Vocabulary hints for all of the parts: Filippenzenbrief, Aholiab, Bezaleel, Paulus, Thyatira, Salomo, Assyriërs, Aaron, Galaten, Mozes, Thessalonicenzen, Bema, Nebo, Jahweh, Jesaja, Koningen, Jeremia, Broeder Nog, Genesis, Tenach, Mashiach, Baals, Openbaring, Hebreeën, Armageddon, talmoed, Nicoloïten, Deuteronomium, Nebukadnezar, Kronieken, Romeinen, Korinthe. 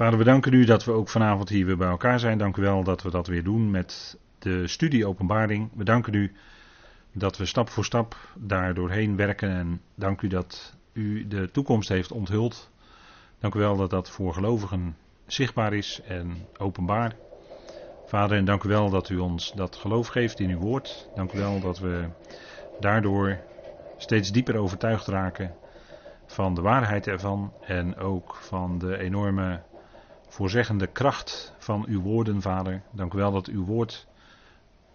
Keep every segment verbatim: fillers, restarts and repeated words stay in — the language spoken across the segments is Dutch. Vader, we danken u dat we ook vanavond hier weer bij elkaar zijn. Dank u wel dat we dat weer doen met de studie Openbaring. We danken u dat we stap voor stap daar doorheen werken. En dank u dat u de toekomst heeft onthuld. Dank u wel dat dat voor gelovigen zichtbaar is en openbaar. Vader, en dank u wel dat u ons dat geloof geeft in uw woord. Dank u wel dat we daardoor steeds dieper overtuigd raken van de waarheid ervan. En ook van de enorme voorzeggende kracht van uw woorden, Vader. Dank u wel dat uw woord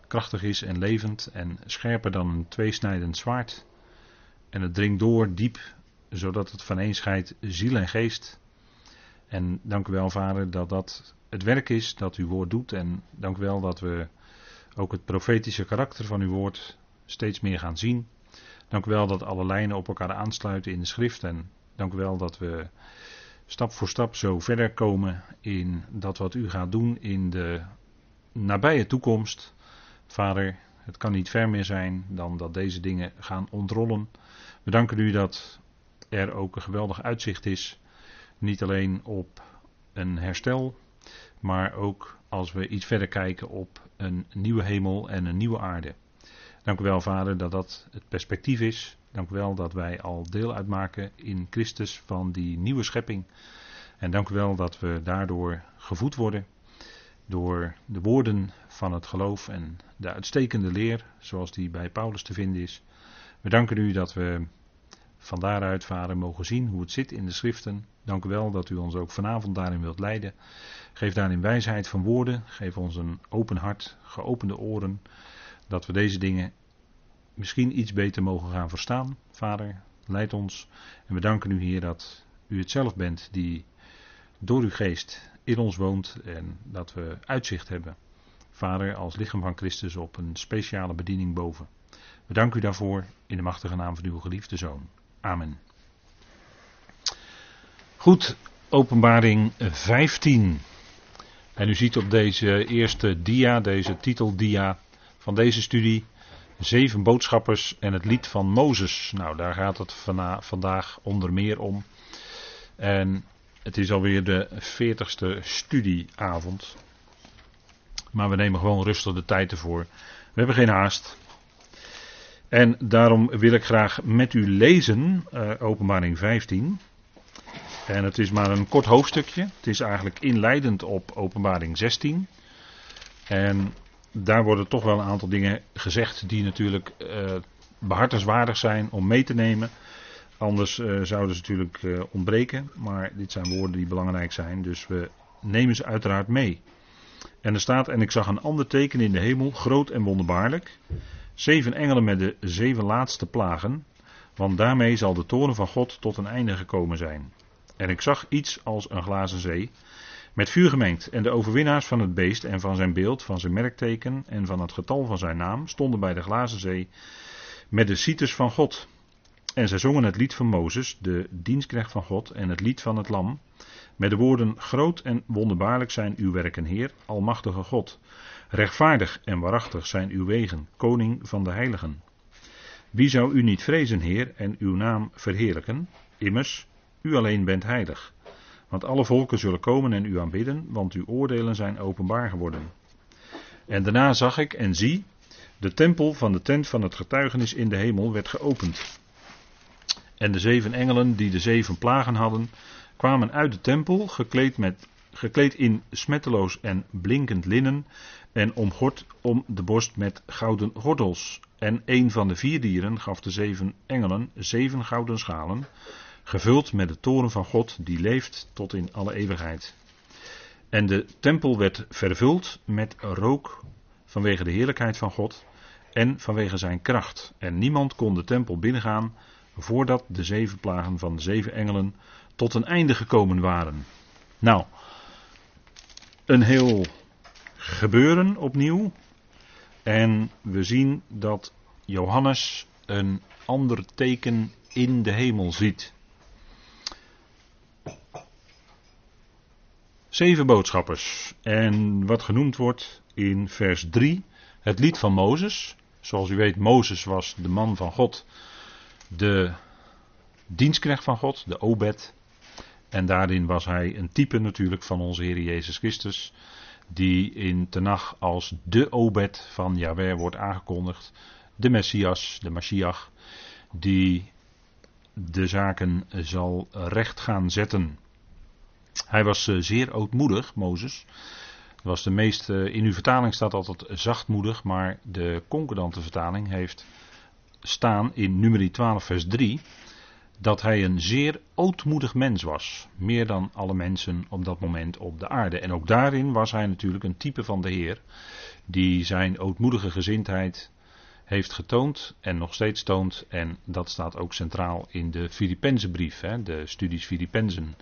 krachtig is en levend en scherper dan een tweesnijdend zwaard. En het dringt door diep, zodat het vaneen scheidt ziel en geest. En dank u wel, Vader, dat dat het werk is dat uw woord doet. En dank u wel dat we ook het profetische karakter van uw woord steeds meer gaan zien. Dank u wel dat alle lijnen op elkaar aansluiten in de schrift. En dank u wel dat we stap voor stap zo verder komen in dat wat u gaat doen in de nabije toekomst. Vader, het kan niet ver meer zijn dan dat deze dingen gaan ontrollen. We danken u dat er ook een geweldig uitzicht is. Niet alleen op een herstel, maar ook als we iets verder kijken op een nieuwe hemel en een nieuwe aarde. Dank u wel, Vader, dat dat het perspectief is. Dank u wel dat wij al deel uitmaken in Christus van die nieuwe schepping. En dank u wel dat we daardoor gevoed worden door de woorden van het geloof en de uitstekende leer, zoals die bij Paulus te vinden is. We danken u dat we van daaruit, Vader, mogen zien hoe het zit in de schriften. Dank u wel dat u ons ook vanavond daarin wilt leiden. Geef daarin wijsheid van woorden. Geef ons een open hart, geopende oren. Dat we deze dingen misschien iets beter mogen gaan verstaan. Vader, leid ons. En we danken u, Heer, dat u het zelf bent die door uw geest in ons woont. En dat we uitzicht hebben, Vader, als lichaam van Christus op een speciale bediening boven. We danken u daarvoor in de machtige naam van uw geliefde Zoon. Amen. Goed, Openbaring vijftien. En u ziet op deze eerste dia, deze titeldia van deze studie, zeven boodschappers en het lied van Mozes. Nou, daar gaat het vana- vandaag onder meer om. En het is alweer de veertigste studieavond. Maar we nemen gewoon rustig de tijd ervoor. We hebben geen haast. En daarom wil ik graag met u lezen, uh, Openbaring vijftien. En het is maar een kort hoofdstukje. Het is eigenlijk inleidend op Openbaring zestien. En daar worden toch wel een aantal dingen gezegd die natuurlijk uh, behartenswaardig zijn om mee te nemen. Anders uh, zouden ze natuurlijk uh, ontbreken. Maar dit zijn woorden die belangrijk zijn, dus we nemen ze uiteraard mee. En er staat, en ik zag een ander teken in de hemel, groot en wonderbaarlijk. Zeven engelen met de zeven laatste plagen, want daarmee zal de toorn van God tot een einde gekomen zijn. En ik zag iets als een glazen zee, met vuur gemengd, en de overwinnaars van het beest en van zijn beeld, van zijn merkteken en van het getal van zijn naam, stonden bij de glazen zee met de cites van God. En zij zongen het lied van Mozes, de dienstknecht van God, en het lied van het lam, met de woorden, groot en wonderbaarlijk zijn uw werken, Heer, almachtige God. Rechtvaardig en waarachtig zijn uw wegen, koning van de heiligen. Wie zou u niet vrezen, Heer, en uw naam verheerlijken? Immers, u alleen bent heilig. Want alle volken zullen komen en u aanbidden, want uw oordelen zijn openbaar geworden. En daarna zag ik en zie, de tempel van de tent van het getuigenis in de hemel werd geopend. En de zeven engelen die de zeven plagen hadden, kwamen uit de tempel, gekleed met gekleed in smetteloos en blinkend linnen en omgord om de borst met gouden gordels. En een van de vier dieren gaf de zeven engelen zeven gouden schalen, gevuld met de toorn van God die leeft tot in alle eeuwigheid. En de tempel werd vervuld met rook vanwege de heerlijkheid van God en vanwege zijn kracht. En niemand kon de tempel binnengaan voordat de zeven plagen van de zeven engelen tot een einde gekomen waren. Nou, een heel gebeuren opnieuw. En we zien dat Johannes een ander teken in de hemel ziet. Zeven boodschappers. En wat genoemd wordt in vers drie, het lied van Mozes. Zoals u weet, Mozes was de man van God, de dienstknecht van God, de Obed. En daarin was hij een type natuurlijk van onze Heer Jezus Christus, die in Tenach als de Obed van Jahweh wordt aangekondigd. De Messias, de Mashiach, die de zaken zal recht gaan zetten. Hij was zeer ootmoedig, Mozes. Was de meest, in uw vertaling staat altijd zachtmoedig, maar de concordante vertaling heeft staan in Numeri twaalf vers drie... dat hij een zeer ootmoedig mens was. Meer dan alle mensen op dat moment op de aarde. En ook daarin was hij natuurlijk een type van de Heer, die zijn ootmoedige gezindheid heeft getoond en nog steeds toont. En dat staat ook centraal in de Filippenzenbrief. Hè, de studies Filippenzen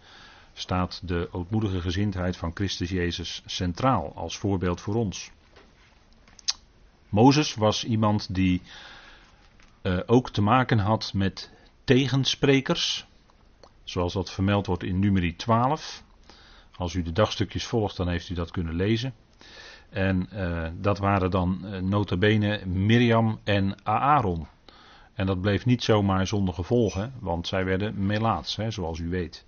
staat de ootmoedige gezindheid van Christus Jezus centraal als voorbeeld voor ons. Mozes was iemand die uh, ook te maken had met tegensprekers, zoals dat vermeld wordt in Numeri twaalf. Als u de dagstukjes volgt, dan heeft u dat kunnen lezen. En uh, dat waren dan uh, nota bene Mirjam en Aaron. En dat bleef niet zomaar zonder gevolgen, want zij werden melaats, hè, zoals u weet.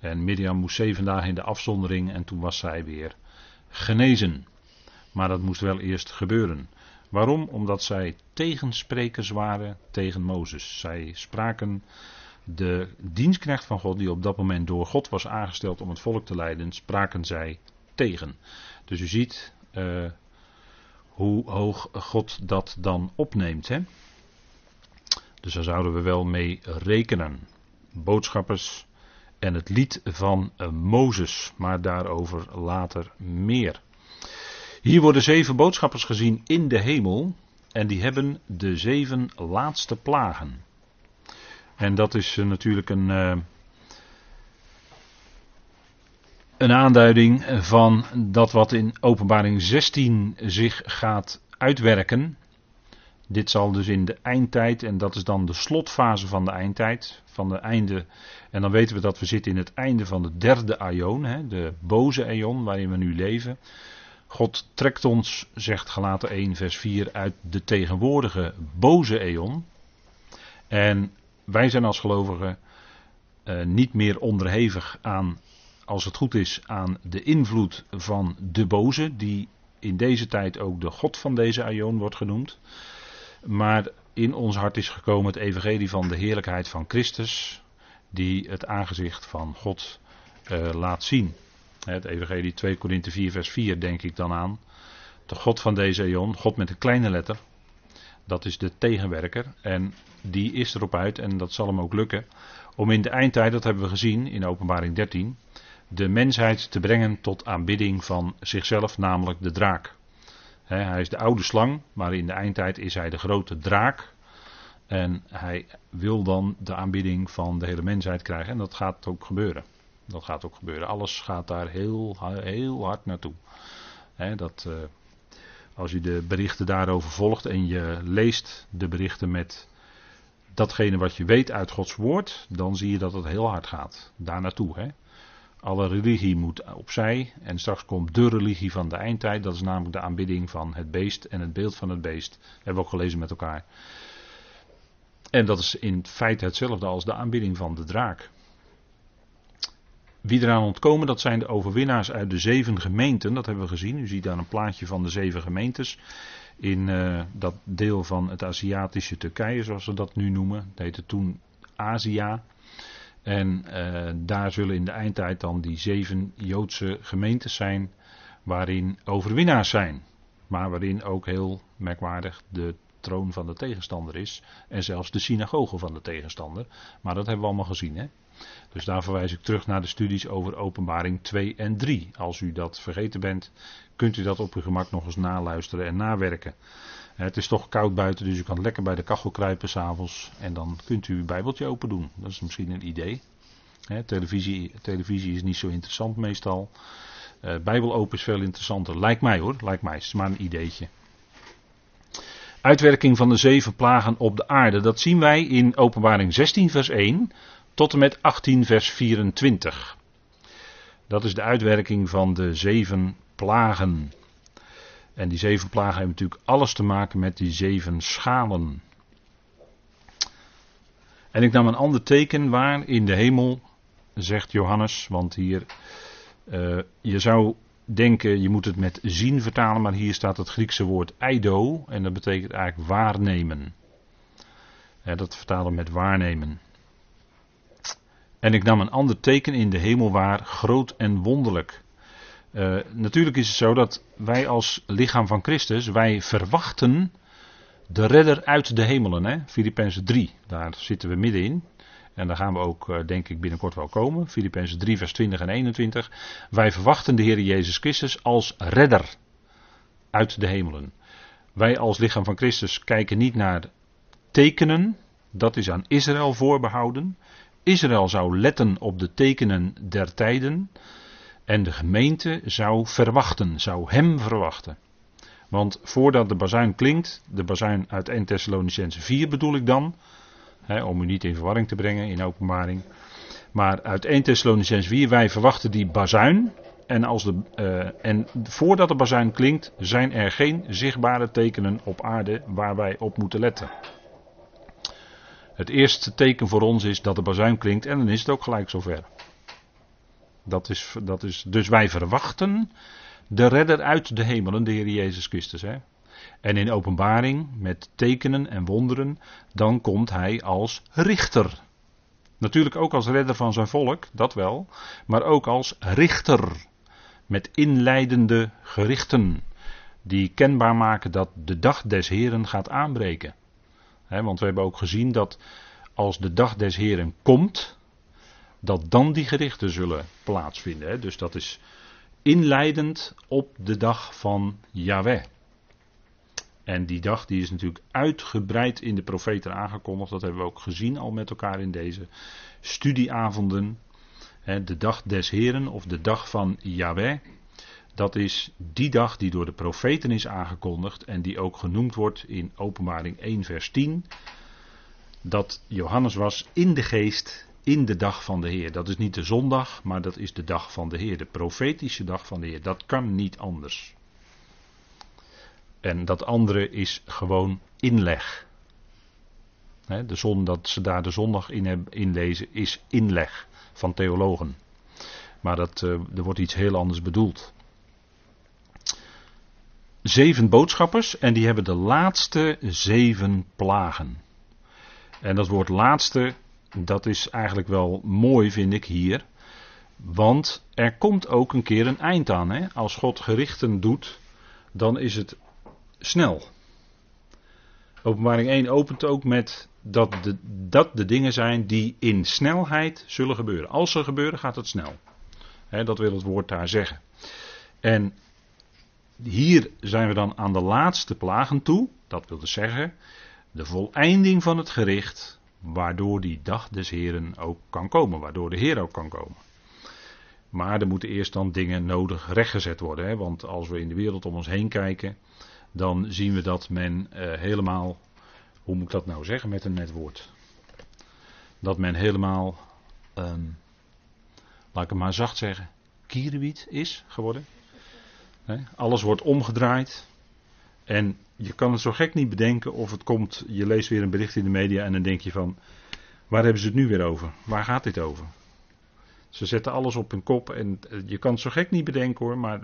En Mirjam moest zeven dagen in de afzondering en toen was zij weer genezen. Maar dat moest wel eerst gebeuren. Waarom? Omdat zij tegensprekers waren tegen Mozes. Zij spraken de dienstknecht van God, die op dat moment door God was aangesteld om het volk te leiden, spraken zij tegen. Dus u ziet uh, hoe hoog God dat dan opneemt. Hè? Dus daar zouden we wel mee rekenen. Boodschappers en het lied van uh, Mozes, maar daarover later meer. Hier worden zeven boodschappers gezien in de hemel en die hebben de zeven laatste plagen. En dat is uh, natuurlijk een, uh, een aanduiding van dat wat in Openbaring zestien zich gaat uitwerken. Dit zal dus in de eindtijd, en dat is dan de slotfase van de eindtijd, van de einde. En dan weten we dat we zitten in het einde van de derde aion, hè, de boze aion waarin we nu leven. God trekt ons, zegt Galaten één vers vier, uit de tegenwoordige boze eon. En wij zijn als gelovigen eh, niet meer onderhevig aan, als het goed is, aan de invloed van de boze, die in deze tijd ook de God van deze eon wordt genoemd. Maar in ons hart is gekomen het evangelie van de heerlijkheid van Christus, die het aangezicht van God eh, laat zien. Het evangelie twee Korinthe vier vers vier denk ik dan aan. De God van deze eon, God met een kleine letter, dat is de tegenwerker. En die is erop uit, en dat zal hem ook lukken, om in de eindtijd, dat hebben we gezien in Openbaring dertien, de mensheid te brengen tot aanbidding van zichzelf, namelijk de draak. Hij is de oude slang, maar in de eindtijd is hij de grote draak. En hij wil dan de aanbidding van de hele mensheid krijgen en dat gaat ook gebeuren. Dat gaat ook gebeuren. Alles gaat daar heel, heel hard naartoe. He, dat, uh, als u de berichten daarover volgt en je leest de berichten met datgene wat je weet uit Gods woord, dan zie je dat het heel hard gaat. Daar naartoe. He. Alle religie moet opzij. En straks komt de religie van de eindtijd. Dat is namelijk de aanbidding van het beest en het beeld van het beest. Dat hebben we ook gelezen met elkaar. En dat is in feite hetzelfde als de aanbidding van de draak. Wie eraan ontkomen, dat zijn de overwinnaars uit de zeven gemeenten. Dat hebben we gezien. U ziet daar een plaatje van de zeven gemeentes. In uh, dat deel van het Aziatische Turkije, zoals ze dat nu noemen. Dat heette toen Azië. En uh, daar zullen in de eindtijd dan die zeven Joodse gemeentes zijn, waarin overwinnaars zijn. Maar waarin ook heel merkwaardig de troon van de tegenstander is. En zelfs de synagoge van de tegenstander. Maar dat hebben we allemaal gezien, hè. Dus daar verwijs ik terug naar de studies over Openbaring twee en drie. Als u dat vergeten bent, kunt u dat op uw gemak nog eens naluisteren en nawerken. Het is toch koud buiten, dus u kan lekker bij de kachel kruipen 's avonds. En dan kunt u uw bijbeltje open doen. Dat is misschien een idee. He, televisie, televisie is niet zo interessant meestal. Uh, Bijbel open is veel interessanter. Lijkt mij hoor, lijkt mij. Het is maar een ideetje. Uitwerking van de zeven plagen op de aarde. Dat zien wij in Openbaring zestien vers één... tot en met achttien vers vierentwintig. Dat is de uitwerking van de zeven plagen. En die zeven plagen hebben natuurlijk alles te maken met die zeven schalen. En ik nam een ander teken waar in de hemel zegt Johannes, want hier, uh, je zou denken, je moet het met zien vertalen, maar hier staat het Griekse woord eido en dat betekent eigenlijk waarnemen. Ja, dat vertalen met waarnemen. En ik nam een ander teken in de hemel waar, groot en wonderlijk. Uh, natuurlijk is het zo dat wij als lichaam van Christus, wij verwachten de redder uit de hemelen. Filippenzen drie, daar zitten we middenin. En daar gaan we ook, denk ik, binnenkort wel komen. Filippenzen drie, vers twintig en eenentwintig. Wij verwachten de Heer Jezus Christus als redder uit de hemelen. Wij als lichaam van Christus kijken niet naar tekenen. Dat is aan Israël voorbehouden. Israël zou letten op de tekenen der tijden. En de gemeente zou verwachten, zou hem verwachten. Want voordat de bazuin klinkt, de bazuin uit één Thessalonicenzen vier bedoel ik dan. He, om u niet in verwarring te brengen in openbaring. Maar uit één Thessalonicenzen vier, wij verwachten die bazuin. En, als de, uh, en voordat de bazuin klinkt, zijn er geen zichtbare tekenen op aarde waar wij op moeten letten. Het eerste teken voor ons is dat de bazuin klinkt en dan is het ook gelijk zover. Dat is, dat is, dus wij verwachten de redder uit de hemelen, de Heer Jezus Christus. Hè? En in openbaring, met tekenen en wonderen, dan komt hij als richter. Natuurlijk ook als redder van zijn volk, dat wel, maar ook als richter. Met inleidende gerichten, die kenbaar maken dat de dag des Heren gaat aanbreken. Hè, want we hebben ook gezien dat als de dag des Heren komt, dat dan die gerichten zullen plaatsvinden. Hè? Dus dat is inleidend op de dag van Jahweh. En die dag die is natuurlijk uitgebreid in de profeten aangekondigd. Dat hebben we ook gezien al met elkaar in deze studieavonden. De dag des Heren of de dag van Jahweh. Dat is die dag die door de profeten is aangekondigd. En die ook genoemd wordt in Openbaring één vers tien. Dat Johannes was in de geest in de dag van de Heer. Dat is niet de zondag, maar dat is de dag van de Heer. De profetische dag van de Heer. Dat kan niet anders. En dat andere is gewoon inleg. He, de zon, dat ze daar de zondag in hebben, inlezen is inleg van theologen. Maar dat, er wordt iets heel anders bedoeld. Zeven boodschappers en die hebben de laatste zeven plagen. En dat woord laatste, dat is eigenlijk wel mooi vind ik hier. Want er komt ook een keer een eind aan. He. Als God gerichten doet, dan is het snel. Openbaring één opent ook met dat de, dat de dingen zijn die in snelheid zullen gebeuren. Als ze gebeuren gaat het snel. He, dat wil het woord daar zeggen. En hier zijn we dan aan de laatste plagen toe. Dat wil dus zeggen de voleinding van het gericht, waardoor die dag des Heren ook kan komen. Waardoor de Heer ook kan komen. Maar er moeten eerst dan dingen nodig rechtgezet worden. Hè? Want als we in de wereld om ons heen kijken, dan zien we dat men uh, helemaal, hoe moet ik dat nou zeggen met een net woord? Dat men helemaal, um, laat ik het maar zacht zeggen, kierewiet is geworden. Hè? Alles wordt omgedraaid. En je kan het zo gek niet bedenken of het komt, je leest weer een bericht in de media en dan denk je van, waar hebben ze het nu weer over? Waar gaat dit over? Ze zetten alles op hun kop en je kan het zo gek niet bedenken hoor, maar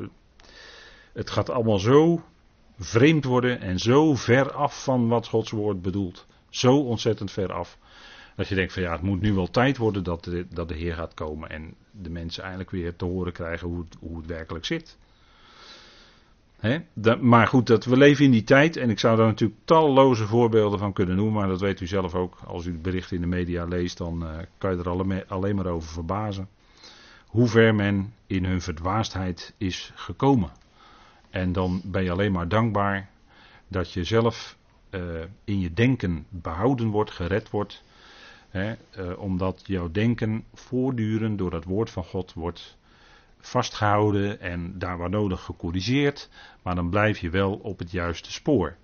het gaat allemaal zo vreemd worden en zo ver af van wat Gods woord bedoelt. Zo ontzettend ver af. Dat je denkt van ja, het moet nu wel tijd worden dat de, dat de Heer gaat komen en de mensen eigenlijk weer te horen krijgen hoe het, hoe het werkelijk zit. He, de, maar goed, dat we leven in die tijd en ik zou daar natuurlijk talloze voorbeelden van kunnen noemen, maar dat weet u zelf ook. Als u het bericht in de media leest, dan uh, kan je er alle, alleen maar over verbazen hoe ver men in hun verdwaasdheid is gekomen. En dan ben je alleen maar dankbaar dat je zelf uh, in je denken behouden wordt, gered wordt, he, uh, omdat jouw denken voortdurend door het woord van God wordt vastgehouden en daar waar nodig gecorrigeerd, maar dan blijf je wel op het juiste spoor.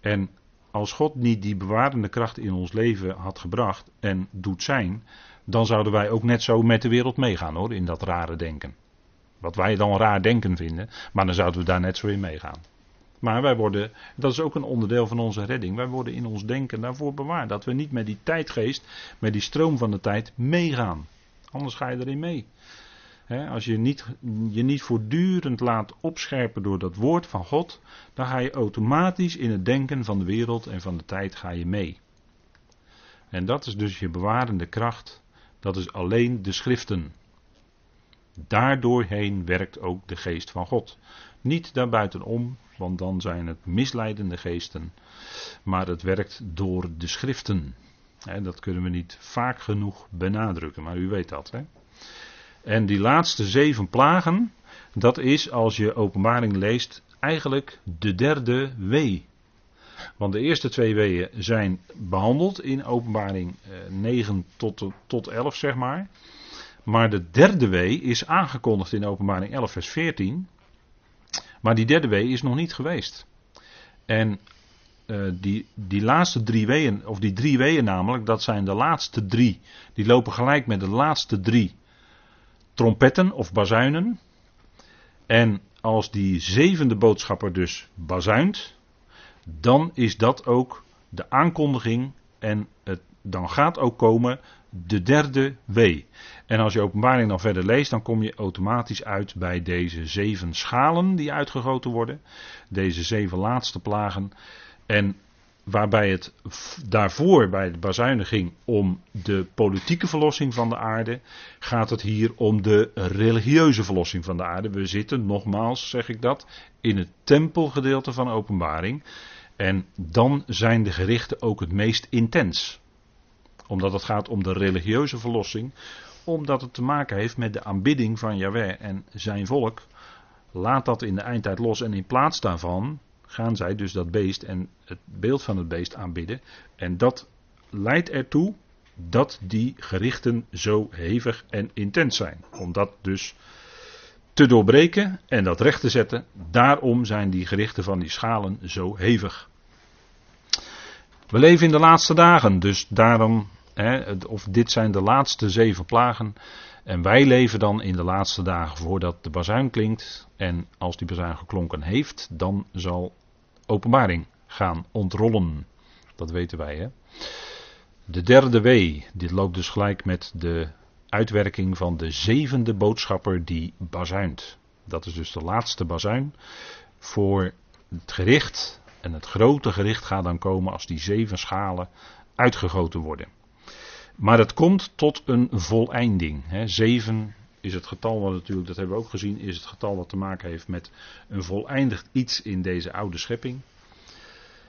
En als God niet die bewarende kracht in ons leven had gebracht en doet zijn, dan zouden wij ook net zo met de wereld meegaan hoor, in dat rare denken. Wat wij dan raar denken vinden, maar dan zouden we daar net zo in meegaan. Maar wij worden, dat is ook een onderdeel van onze redding, wij worden in ons denken daarvoor bewaard, dat we niet met die tijdgeest, met die stroom van de tijd meegaan. Anders ga je erin mee. He, als je niet, je niet voortdurend laat opscherpen door dat woord van God, dan ga je automatisch in het denken van de wereld en van de tijd ga je mee. En dat is dus je bewarende kracht. Dat is alleen de schriften. Daardoorheen werkt ook de geest van God. Niet daarbuitenom, want dan zijn het misleidende geesten. Maar het werkt door de schriften. He, dat kunnen we niet vaak genoeg benadrukken, maar u weet dat, hè? En die laatste zeven plagen, dat is als je Openbaring leest eigenlijk de derde wee. Want de eerste twee weeën zijn behandeld in Openbaring negen tot elf, zeg maar. Maar de derde wee is aangekondigd in Openbaring elf vers veertien. Maar die derde wee is nog niet geweest. En uh, die, die laatste drie weeën, of die drie weeën namelijk, dat zijn de laatste drie. Die lopen gelijk met de laatste drie trompetten of bazuinen. En als die zevende boodschapper dus bazuint, dan is dat ook de aankondiging en het, dan gaat ook komen de derde wee. En als je Openbaring dan verder leest, dan kom je automatisch uit bij deze zeven schalen die uitgegoten worden. Deze zeven laatste plagen. En waarbij het daarvoor bij de bazuinen ging om de politieke verlossing van de aarde, gaat het hier om de religieuze verlossing van de aarde. We zitten, nogmaals zeg ik dat, in het tempelgedeelte van Openbaring. En dan zijn de gerichten ook het meest intens. Omdat het gaat om de religieuze verlossing, omdat het te maken heeft met de aanbidding van Jahweh en zijn volk. Laat dat in de eindtijd los en in plaats daarvan gaan zij dus dat beest en het beeld van het beest aanbidden. En dat leidt ertoe dat die gerichten zo hevig en intens zijn. Om dat dus te doorbreken en dat recht te zetten. Daarom zijn die gerichten van die schalen zo hevig. We leven in de laatste dagen. Dus daarom, hè, of dit zijn de laatste zeven plagen. En wij leven dan in de laatste dagen voordat de bazuin klinkt. En als die bazuin geklonken heeft, dan zal Openbaring gaan ontrollen. Dat weten wij, hè. De derde wee. Dit loopt dus gelijk met de uitwerking van de zevende boodschapper die bazuint. Dat is dus de laatste bazuin voor het gericht. En het grote gericht gaat dan komen als die zeven schalen uitgegoten worden. Maar het komt tot een voleinding. Hè. Zeven is het getal wat natuurlijk, dat hebben we ook gezien, is het getal wat te maken heeft met een voleindigd iets in deze oude schepping.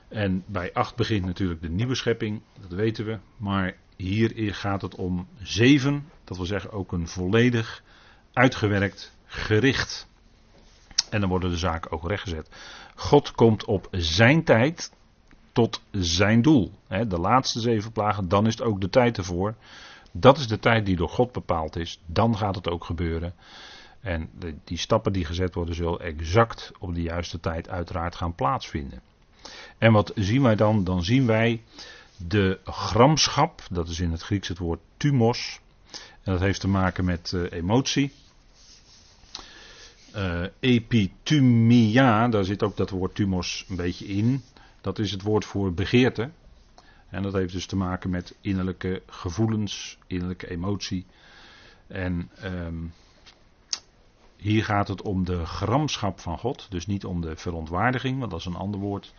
En bij acht begint natuurlijk de nieuwe schepping, dat weten we. Maar hier gaat het om zeven, dat wil zeggen ook een volledig uitgewerkt gericht. En dan worden de zaken ook rechtgezet. God komt op zijn tijd tot zijn doel. De laatste zeven plagen, dan is het ook de tijd ervoor. Dat is de tijd die door God bepaald is. Dan gaat het ook gebeuren. En die stappen die gezet worden zullen exact op de juiste tijd uiteraard gaan plaatsvinden. En wat zien wij dan? Dan zien wij de gramschap. Dat is in het Grieks het woord thumos. En dat heeft te maken met emotie. Uh, epithumia, daar zit ook dat woord thumos een beetje in. Dat is het woord voor begeerte. En dat heeft dus te maken met innerlijke gevoelens, innerlijke emotie. En um, hier gaat het om de gramschap van God. Dus niet om de verontwaardiging, want dat is een ander woord.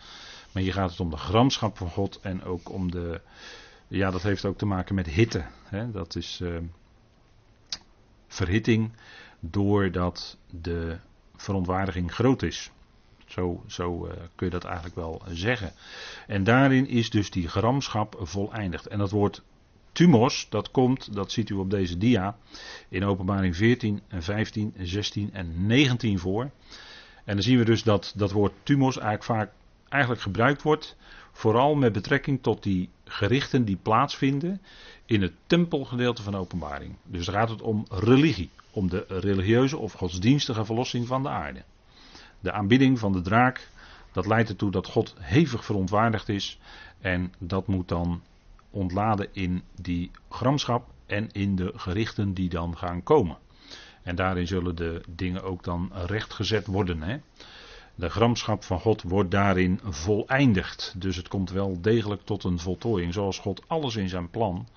Maar hier gaat het om de gramschap van God en ook om de... Ja, dat heeft ook te maken met hitte. Hè? Dat is uh, verhitting doordat de verontwaardiging groot is. Zo, zo uh, kun je dat eigenlijk wel zeggen. En daarin is dus die gramschap voleindigd. En dat woord thumos, dat komt, dat ziet u op deze dia, in Openbaring veertien, vijftien, zestien en negentien voor. En dan zien we dus dat dat woord thumos eigenlijk vaak eigenlijk gebruikt wordt, vooral met betrekking tot die gerichten die plaatsvinden in het tempelgedeelte van de Openbaring. Dus dan gaat het om religie, om de religieuze of godsdienstige verlossing van de aarde. De aanbidding van de draak, dat leidt ertoe dat God hevig verontwaardigd is. En dat moet dan ontladen in die gramschap en in de gerichten die dan gaan komen. En daarin zullen de dingen ook dan rechtgezet worden. Hè? De gramschap van God wordt daarin voleindigd. Dus het komt wel degelijk tot een voltooiing. Zoals God alles in zijn plan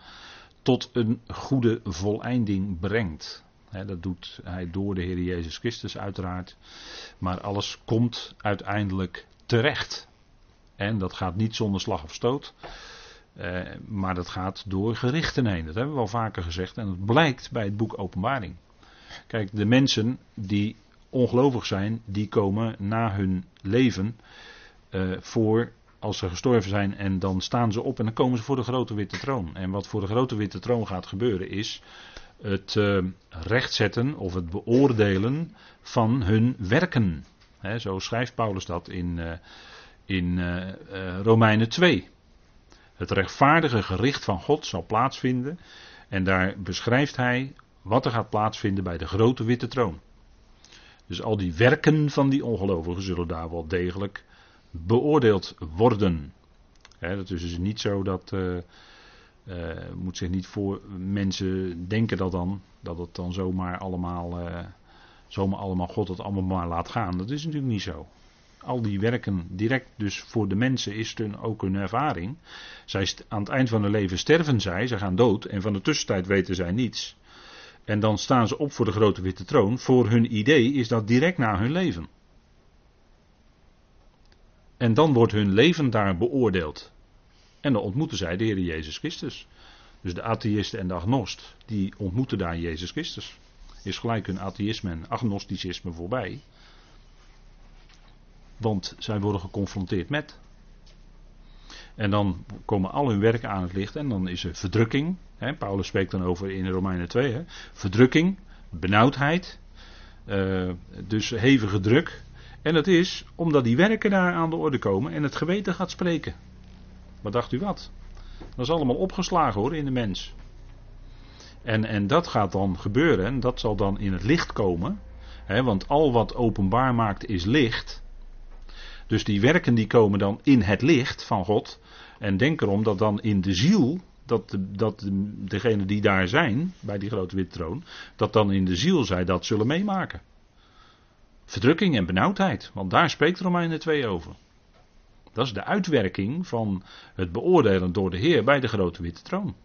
tot een goede voleinding brengt. He, dat doet hij door de Heer Jezus Christus uiteraard. Maar alles komt uiteindelijk terecht. En dat gaat niet zonder slag of stoot. Uh, maar dat gaat door gerichten heen. Dat hebben we al vaker gezegd. En dat blijkt bij het boek Openbaring. Kijk, de mensen die ongelovig zijn, die komen na hun leven uh, voor, als ze gestorven zijn, en dan staan ze op en dan komen ze voor de grote witte troon. En wat voor de grote witte troon gaat gebeuren is het uh, rechtzetten of het beoordelen van hun werken. He, zo schrijft Paulus dat in, uh, in uh, uh, Romeinen twee. Het rechtvaardige gericht van God zal plaatsvinden. En daar beschrijft hij wat er gaat plaatsvinden bij de grote witte troon. Dus al die werken van die ongelovigen zullen daar wel degelijk beoordeeld worden. He, dat is dus niet zo dat... Uh, Uh, moet zich niet voor mensen denken dat dan, dat het dan zomaar allemaal, uh, zomaar allemaal God het allemaal maar laat gaan. Dat is natuurlijk niet zo. Al die werken direct, dus voor de mensen is het ook hun ervaring. Zij st- aan het eind van hun leven sterven zij, ze gaan dood en van de tussentijd weten zij niets. En dan staan ze op voor de grote witte troon. Voor hun idee is dat direct na hun leven. En dan wordt hun leven daar beoordeeld. En dan ontmoeten zij de Heer Jezus Christus. Dus de atheïsten en de agnost, die ontmoeten daar Jezus Christus. Is gelijk hun atheïsme en agnosticisme voorbij. Want zij worden geconfronteerd met. En dan komen al hun werken aan het licht en dan is er verdrukking. Hè, Paulus spreekt dan over in Romeinen twee. Hè, verdrukking, benauwdheid, euh, dus hevige druk. En dat is omdat die werken daar aan de orde komen en het geweten gaat spreken. Maar dacht u wat? Dat is allemaal opgeslagen hoor in de mens. En, en dat gaat dan gebeuren. En dat zal dan in het licht komen. Hè, want al wat openbaar maakt is licht. Dus die werken die komen dan in het licht van God. En denk erom dat dan in de ziel. Dat, de, dat degenen die daar zijn. Bij die grote witte troon. Dat dan in de ziel zij dat zullen meemaken. Verdrukking en benauwdheid. Want daar spreekt Romeinen twee over. Dat is de uitwerking van het beoordelen door de Heer bij de grote witte troon.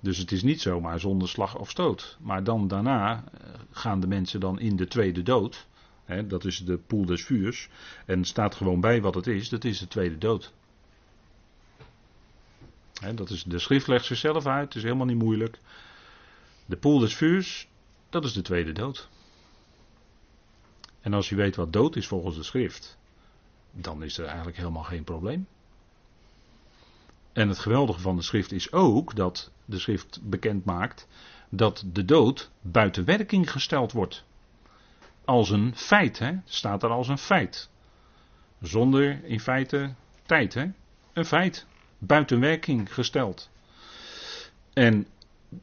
Dus het is niet zomaar zonder slag of stoot. Maar dan daarna gaan de mensen dan in de tweede dood. Hè, dat is de poel des vuurs. En staat gewoon bij wat het is. Dat is de tweede dood. Hè, dat is, de schrift legt zichzelf uit. Het is helemaal niet moeilijk. De poel des vuurs, dat is de tweede dood. En als u weet wat dood is volgens de schrift... dan is er eigenlijk helemaal geen probleem. En het geweldige van de schrift is ook dat de schrift bekend maakt dat de dood buiten werking gesteld wordt. Als een feit, hè? Staat er als een feit. Zonder in feite tijd, hè? Een feit. Buiten werking gesteld. En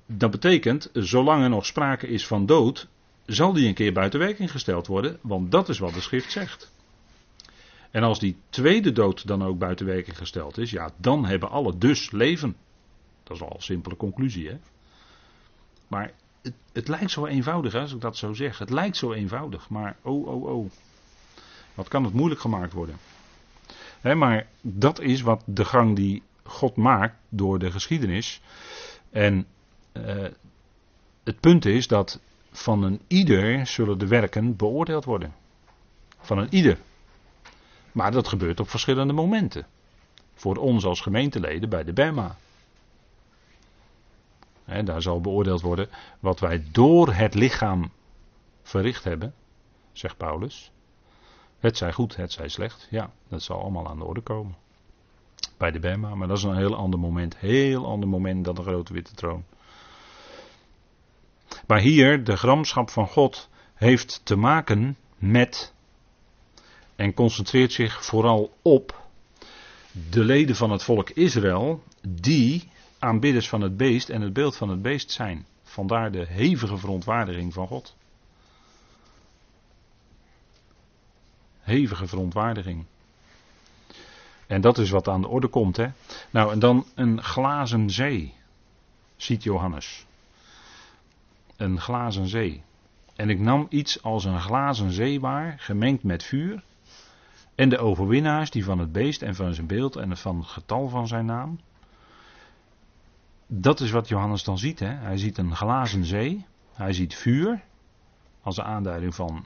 dat betekent, zolang er nog sprake is van dood, zal die een keer buiten werking gesteld worden, want dat is wat de schrift zegt. En als die tweede dood dan ook buiten werking gesteld is, ja, dan hebben alle dus leven. Dat is al een simpele conclusie, hè. Maar het, het lijkt zo eenvoudig, hè, als ik dat zo zeg. Het lijkt zo eenvoudig, maar oh, oh, oh. Wat kan het moeilijk gemaakt worden? Hè, maar dat is wat de gang die God maakt door de geschiedenis. En eh, het punt is dat van een ieder zullen de werken beoordeeld worden. Van een ieder. Maar dat gebeurt op verschillende momenten. Voor ons als gemeenteleden bij de Bema. En daar zal beoordeeld worden wat wij door het lichaam verricht hebben, zegt Paulus. Het zij goed, het zij slecht. Ja, dat zal allemaal aan de orde komen. Bij de Bema, maar dat is een heel ander moment. Heel ander moment dan de grote witte troon. Maar hier, de gramschap van God heeft te maken met... en concentreert zich vooral op de leden van het volk Israël die aanbidders van het beest en het beeld van het beest zijn. Vandaar de hevige verontwaardiging van God. Hevige verontwaardiging. En dat is wat aan de orde komt, hè. Nou, en dan een glazen zee, ziet Johannes. Een glazen zee. En ik nam iets als een glazen zee waar, gemengd met vuur. En de overwinnaars die van het beest en van zijn beeld en van het getal van zijn naam. dat is wat Johannes dan ziet. Hè? Hij ziet een glazen zee. Hij ziet vuur. Als aanduiding van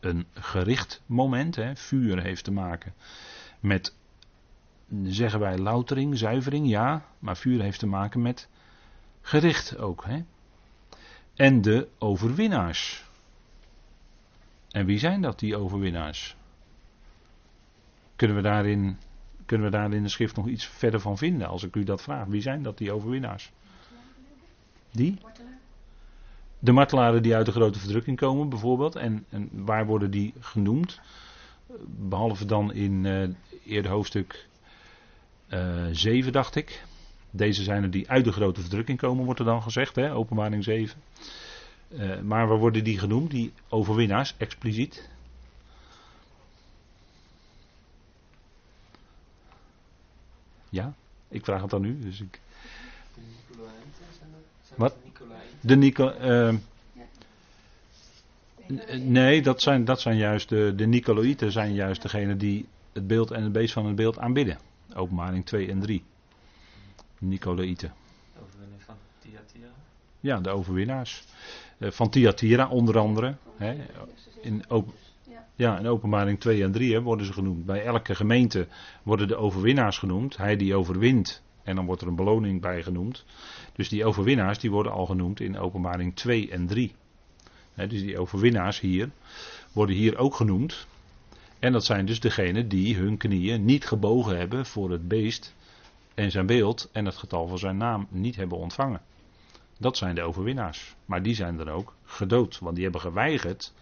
een gericht moment. Hè? Vuur heeft te maken met, zeggen wij, loutering, zuivering. Ja, maar vuur heeft te maken met gericht ook. Hè? En de overwinnaars. En wie zijn dat, die overwinnaars? Kunnen we daarin... Kunnen we daar in de schrift nog iets verder van vinden? Als ik u dat vraag. Wie zijn dat, die overwinnaars? Die? De martelaren die uit de grote verdrukking komen bijvoorbeeld. En, en waar worden die genoemd? Behalve dan in uh, eerder hoofdstuk uh, zeven, dacht ik. Deze zijn er die uit de grote verdrukking komen, wordt er dan gezegd. Hè? Openbaring zeven. Uh, maar waar worden die genoemd? Die overwinnaars, expliciet. Ja, ik vraag het aan u. Dus ik... De Nicoloïten zijn dat? Wat? De Nicoloïten? Uh, nee, dat zijn, dat zijn juist de, de Nicoloïten zijn juist degene die het beeld en het beest van het beeld aanbidden. Openbaring twee en drie. Nicoloïten. De overwinnaars van Thyatira? Ja, de overwinnaars. Uh, van Thyatira onder andere. Hè, in open... Ja, in Openbaring twee en drie hè, worden ze genoemd. Bij elke gemeente worden de overwinnaars genoemd. Hij die overwint. En dan wordt er een beloning bij genoemd. Dus die overwinnaars die worden al genoemd in Openbaring twee en drie. He, dus die overwinnaars hier worden hier ook genoemd. En dat zijn dus degenen die hun knieën niet gebogen hebben voor het beest en zijn beeld. En het getal van zijn naam niet hebben ontvangen. Dat zijn de overwinnaars. Maar die zijn dan ook gedood. Want die hebben geweigerd.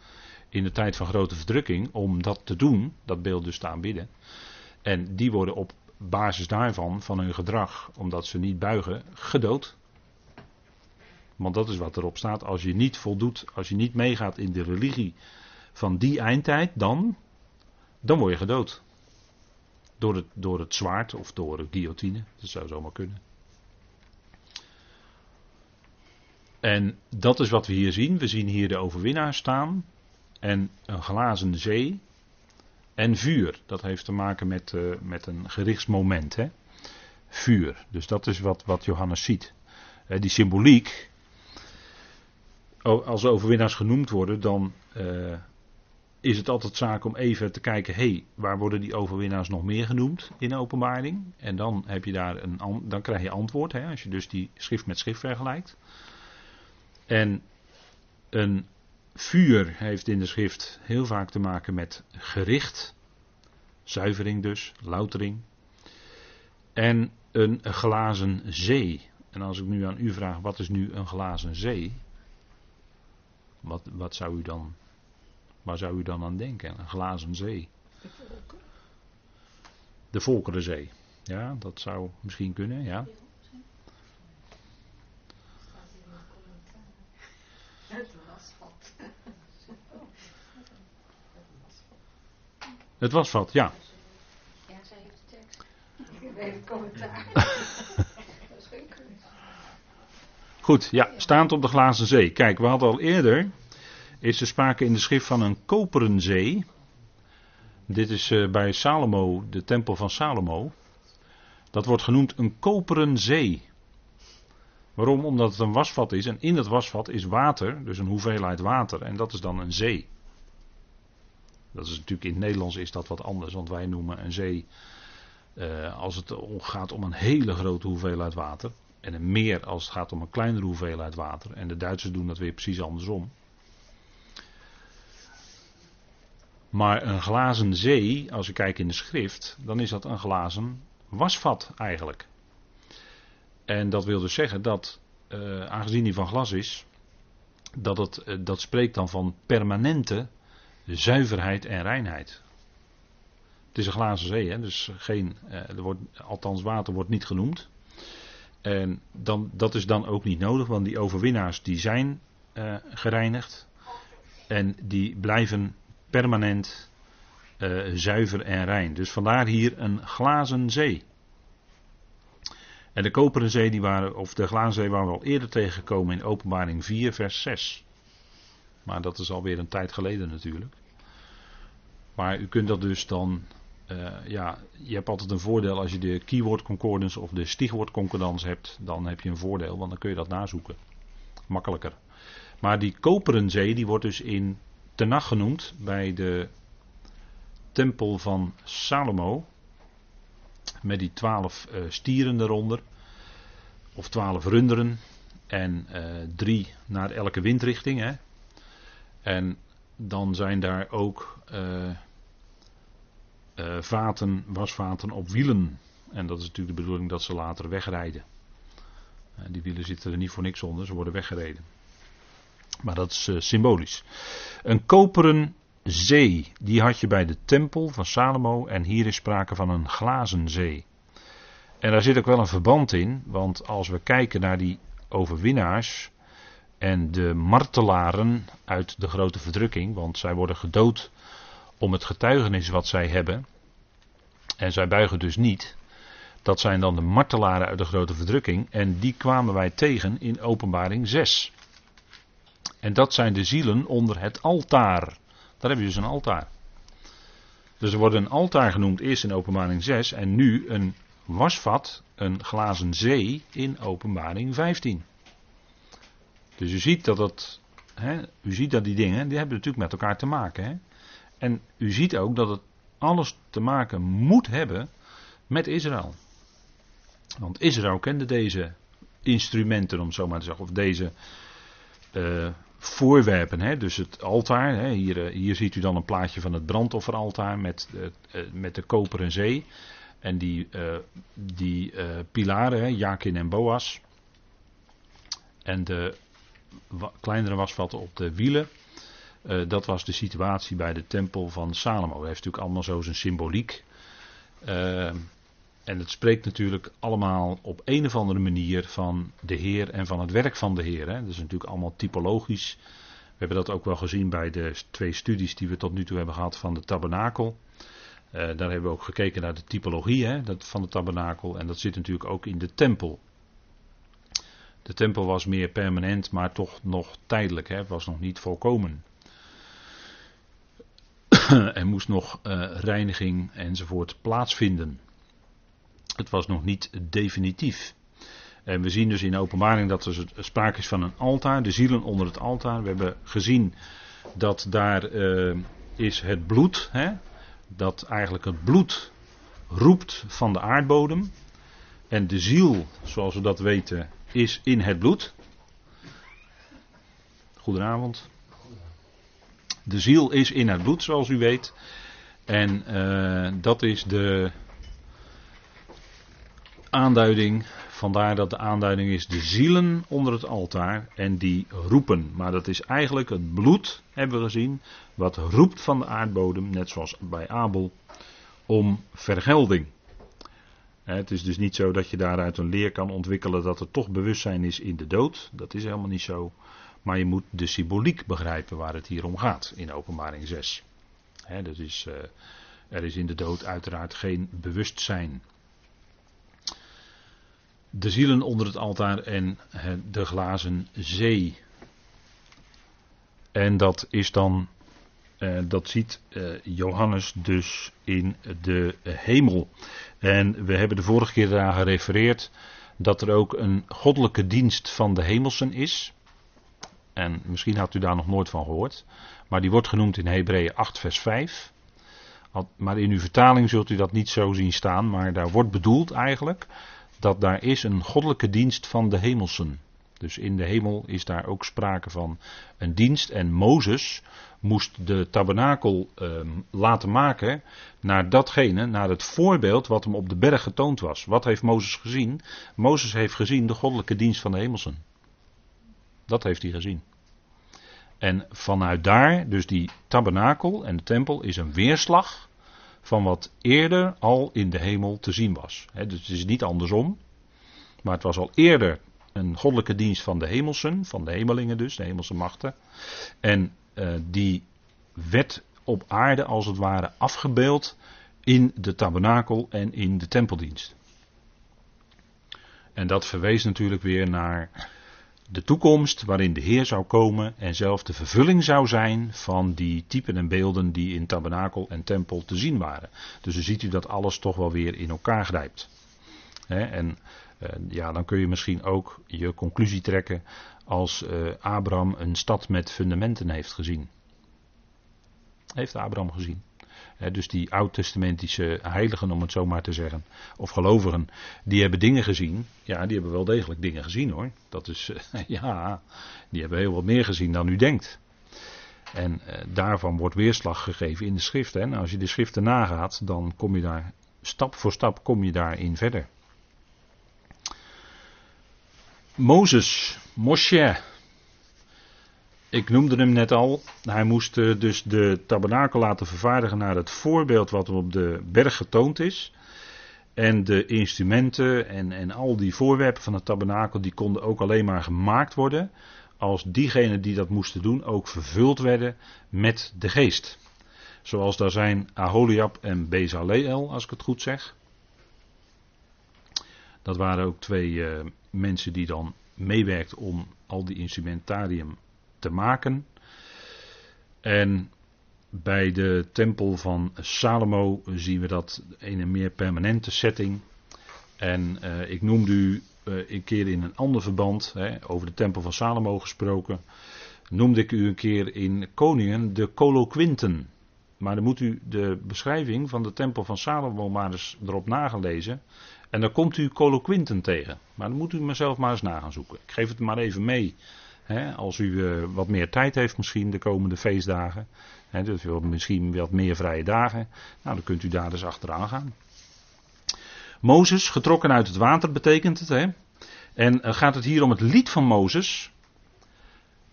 In de tijd van grote verdrukking, om dat te doen, dat beeld dus te aanbidden. En die worden op basis daarvan, van hun gedrag, omdat ze niet buigen, gedood. Want dat is wat erop staat. Als je niet voldoet, als je niet meegaat in de religie van die eindtijd, dan, dan word je gedood. Door het, door het zwaard of door de guillotine. Dat zou zomaar kunnen. En dat is wat we hier zien. We zien hier de overwinnaars staan. En een glazen zee en vuur. Dat heeft te maken met, uh, met een gerichtsmoment. Hè? Vuur. Dus dat is wat, wat Johannes ziet. Uh, die symboliek. Als overwinnaars genoemd worden, dan uh, is het altijd zaak om even te kijken. Hé, hey, waar worden die overwinnaars nog meer genoemd in de openbaring? En dan, heb je daar een, dan krijg je antwoord. Hè? Als je dus die schrift met schrift vergelijkt. En een... Vuur heeft in de schrift heel vaak te maken met gericht, zuivering dus, loutering, en een glazen zee. En als ik nu aan u vraag, wat is nu een glazen zee? Wat, wat zou u dan, waar zou u dan aan denken? Een glazen zee. De Volkerenzee. Ja, dat zou misschien kunnen, ja. Het wasvat, ja. Ja, zij heeft de tekst. Ik heb even commentaar. Dat is geen kunst. Goed, ja, staand op de glazen zee. Kijk, we hadden al eerder, is er sprake in de schrift van een koperen zee. Dit is uh, bij Salomo, de tempel van Salomo. Dat wordt genoemd een koperen zee. Waarom? Omdat het een wasvat is. En in dat wasvat is water, dus een hoeveelheid water. En dat is dan een zee. Dat is natuurlijk in het Nederlands is dat wat anders, want wij noemen een zee, uh, als het gaat om een hele grote hoeveelheid water, en een meer als het gaat om een kleinere hoeveelheid water. En de Duitsers doen dat weer precies andersom. Maar een glazen zee, als je kijkt in de schrift, dan is dat een glazen wasvat eigenlijk. En dat wil dus zeggen dat, uh, aangezien die van glas is, dat, het, uh, dat spreekt dan van permanente zuiverheid en reinheid. Het is een glazen zee, hè? Dus geen, er wordt, althans water wordt niet genoemd. En dan, dat is dan ook niet nodig, want die overwinnaars die zijn uh, gereinigd. En die blijven permanent uh, zuiver en rein. Dus vandaar hier een glazen zee. En de koperen zee, die waren, of de glazen zee waren we al eerder tegengekomen in Openbaring vier, vers zes. Maar dat is alweer een tijd geleden natuurlijk. Maar u kunt dat dus dan uh, ja, je hebt altijd een voordeel als je de keyword concordance of de stichwoord concordance hebt. Dan heb je een voordeel, want dan kun je dat nazoeken. Makkelijker. Maar die koperen zee, die wordt dus in Tenach genoemd bij de tempel van Salomo. Met die twaalf uh, stieren eronder. Of twaalf runderen. En uh, drie naar elke windrichting. Hè. En dan zijn daar ook uh, uh, vaten, wasvaten op wielen. En dat is natuurlijk de bedoeling dat ze later wegrijden. Uh, die wielen zitten er niet voor niks onder, ze worden weggereden. Maar dat is uh, symbolisch. Een koperen zee, die had je bij de tempel van Salomo. En hier is sprake van een glazen zee. En daar zit ook wel een verband in, want als we kijken naar die overwinnaars en de martelaren uit de grote verdrukking, want zij worden gedood om het getuigenis wat zij hebben en zij buigen dus niet. Dat zijn dan de martelaren uit de grote verdrukking en die kwamen wij tegen in Openbaring zes. En dat zijn de zielen onder het altaar. Daar heb je dus een altaar. Dus er wordt een altaar genoemd eerst in Openbaring zes en nu een wasvat, een glazen zee in Openbaring vijftien. Dus u ziet dat, dat, hè, u ziet dat die dingen, die hebben natuurlijk met elkaar te maken. Hè? En u ziet ook dat het alles te maken moet hebben met Israël. Want Israël kende deze instrumenten, om het zo maar te zeggen, of deze uh, voorwerpen. Hè? Dus het altaar, hè? Hier, uh, hier ziet u dan een plaatje van het brandofferaltaar met, uh, uh, met de koperen zee. En die, uh, die uh, pilaren, hè, Jakin en Boas. En de wa- kleinere wasvatten op de wielen. Uh, dat was de situatie bij de tempel van Salomo. Dat heeft natuurlijk allemaal zo zijn symboliek. Uh, en het spreekt natuurlijk allemaal op een of andere manier van de Heer en van het werk van de Heer. Hè. Dat is natuurlijk allemaal typologisch. We hebben dat ook wel gezien bij de twee studies die we tot nu toe hebben gehad van de tabernakel. Uh, daar hebben we ook gekeken naar de typologie, hè, dat, van de tabernakel. En dat zit natuurlijk ook in de tempel. De tempel was meer permanent, maar toch nog tijdelijk. Hè, het was nog niet volkomen. Er moest nog uh, reiniging enzovoort plaatsvinden. Het was nog niet definitief. En we zien dus in de Openbaring dat er sprake is van een altaar. De zielen onder het altaar. We hebben gezien dat daar uh, is het bloed... Hè, dat eigenlijk het bloed roept van de aardbodem. En de ziel, zoals we dat weten, is in het bloed. Goedenavond. De ziel is in het bloed, zoals u weet. En uh, dat is de aanduiding. Vandaar dat de aanduiding is de zielen onder het altaar en die roepen. Maar dat is eigenlijk het bloed, hebben we gezien, wat roept van de aardbodem, net zoals bij Abel, om vergelding. Het is dus niet zo dat je daaruit een leer kan ontwikkelen dat er toch bewustzijn is in de dood. Dat is helemaal niet zo. Maar je moet de symboliek begrijpen waar het hier om gaat in Openbaring zes. Dat is, er is in de dood uiteraard geen bewustzijn. De zielen onder het altaar en de glazen zee. En dat is dan, uh, dat ziet uh, Johannes dus in de hemel. En we hebben de vorige keer eraan gerefereerd dat er ook een goddelijke dienst van de hemelsen is. En misschien had u daar nog nooit van gehoord. Maar die wordt genoemd in Hebreeën acht vers vijf. Maar in uw vertaling zult u dat niet zo zien staan. Maar daar wordt bedoeld eigenlijk... dat daar is een goddelijke dienst van de hemelsen. Dus in de hemel is daar ook sprake van een dienst. En Mozes moest de tabernakel eh, laten maken naar datgene, naar het voorbeeld wat hem op de berg getoond was. Wat heeft Mozes gezien? Mozes heeft gezien de goddelijke dienst van de hemelsen. Dat heeft hij gezien. En vanuit daar, dus die tabernakel en de tempel, is een weerslag... van wat eerder al in de hemel te zien was. He, dus het is niet andersom. Maar het was al eerder een goddelijke dienst van de hemelsen. Van de hemelingen dus, de hemelse machten. En uh, die werd op aarde als het ware afgebeeld in de tabernakel en in de tempeldienst. En dat verwees natuurlijk weer naar de toekomst waarin de Heer zou komen en zelf de vervulling zou zijn van die typen en beelden die in tabernakel en tempel te zien waren. Dus dan ziet u dat alles toch wel weer in elkaar grijpt. He, en uh, ja, dan kun je misschien ook je conclusie trekken als uh, Abraham een stad met fundamenten heeft gezien. Heeft Abraham gezien. He, dus die oud-testamentische heiligen, om het zo maar te zeggen, of gelovigen, die hebben dingen gezien. Ja, die hebben wel degelijk dingen gezien hoor. Dat is, uh, ja, die hebben heel wat meer gezien dan u denkt. En uh, daarvan wordt weerslag gegeven in de schriften. Nou, als je de schriften nagaat, dan kom je daar, stap voor stap kom je daarin verder. Mozes, Moshe. Ik noemde hem net al. Hij moest dus de tabernakel laten vervaardigen naar het voorbeeld wat op de berg getoond is. En de instrumenten en, en al die voorwerpen van het tabernakel, die konden ook alleen maar gemaakt worden als diegenen die dat moesten doen ook vervuld werden met de geest. Zoals daar zijn Aholiab en Bezaleel, als ik het goed zeg. Dat waren ook twee uh, mensen die dan meewerkten om al die instrumentarium te maken. En bij de tempel van Salomo zien we dat in een meer permanente setting. En uh, ik noemde u uh, een keer in een ander verband, hè, over de tempel van Salomo gesproken, noemde ik u een keer in Koningen de Kolokwinten. Maar dan moet u de beschrijving van de tempel van Salomo maar eens erop nagelezen. En dan komt u Kolokwinten tegen. Maar dan moet u maar zelf maar eens na gaan zoeken. Ik geef het maar even mee. Hè, als u uh, wat meer tijd heeft misschien de komende feestdagen. Hè, dus misschien wat meer vrije dagen. Nou, dan kunt u daar dus achteraan gaan. Mozes, getrokken uit het water betekent het. Hè? En uh, gaat het hier om het lied van Mozes.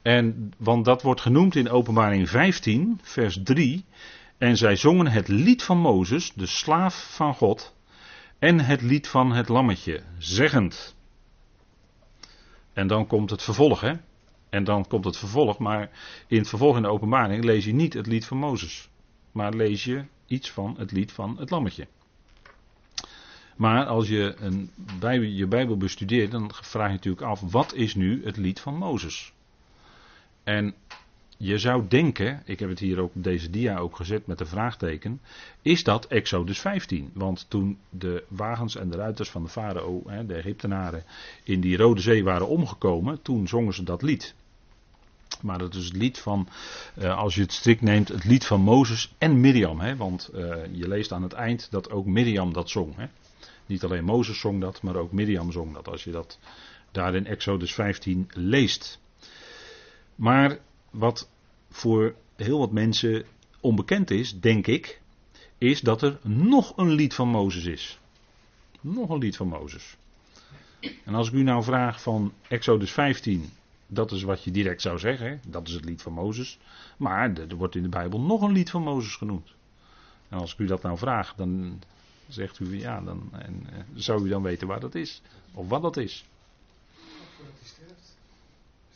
En, want dat wordt genoemd in Openbaring vijftien, vers drie. En zij zongen het lied van Mozes, de slaaf van God, en het lied van het lammetje, zeggend. En dan komt het vervolg, hè? En dan komt het vervolg, maar in het vervolg in de Openbaring lees je niet het lied van Mozes. Maar lees je iets van het lied van het lammetje. Maar als je een bijbel, je Bijbel bestudeert, dan vraag je natuurlijk af, wat is nu het lied van Mozes? En je zou denken, ik heb het hier ook op deze dia ook gezet met een vraagteken, is dat Exodus vijftien? Want toen de wagens en de ruiters van de farao, de Egyptenaren, in die Rode Zee waren omgekomen, toen zongen ze dat lied. Maar dat is het lied van, als je het strikt neemt, het lied van Mozes en Mirjam. Hè? Want je leest aan het eind dat ook Mirjam dat zong. Hè? Niet alleen Mozes zong dat, maar ook Mirjam zong dat, als je dat daar in Exodus vijftien leest. Maar wat voor heel wat mensen onbekend is, denk ik, is dat er nog een lied van Mozes is. Nog een lied van Mozes. En als ik u nou vraag van Exodus vijftien, dat is wat je direct zou zeggen, hè? Dat is het lied van Mozes. Maar er wordt in de Bijbel nog een lied van Mozes genoemd. En als ik u dat nou vraag, dan zegt u ja, dan en, uh, zou u dan weten waar dat is? Of wat dat is?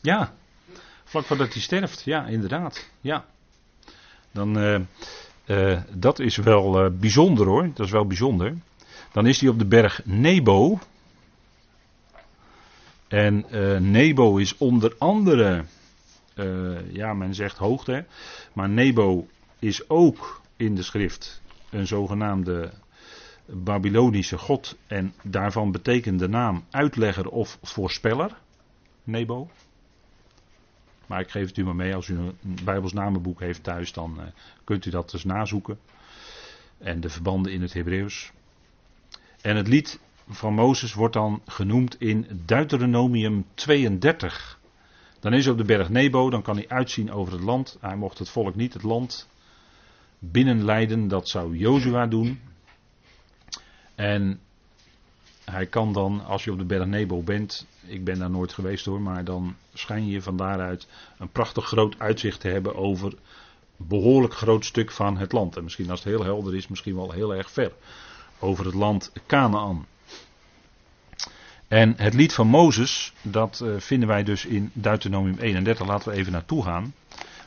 Ja. Vlak voordat hij sterft, ja, inderdaad. Ja. Dan, uh, uh, dat is wel uh, bijzonder hoor, dat is wel bijzonder. Dan is hij op de berg Nebo. En uh, Nebo is onder andere, uh, ja, men zegt hoogte, maar Nebo is ook in de schrift een zogenaamde Babylonische god. En daarvan betekent de naam uitlegger of voorspeller, Nebo. Maar ik geef het u maar mee, als u een Bijbels namenboek heeft thuis, dan uh, kunt u dat dus nazoeken. En de verbanden in het Hebreeuws. En het lied van Mozes wordt dan genoemd in Deuteronomium tweeëndertig. Dan is hij op de berg Nebo, dan kan hij uitzien over het land. Hij mocht het volk niet het land binnenleiden, dat zou Jozua doen. En hij kan dan, als je op de berg Nebo bent, ik ben daar nooit geweest hoor, maar dan schijn je van daaruit een prachtig groot uitzicht te hebben over een behoorlijk groot stuk van het land. En misschien als het heel helder is, misschien wel heel erg ver, over het land Kanaan. En het lied van Mozes, dat vinden wij dus in Deuteronomium eenendertig, laten we even naartoe gaan.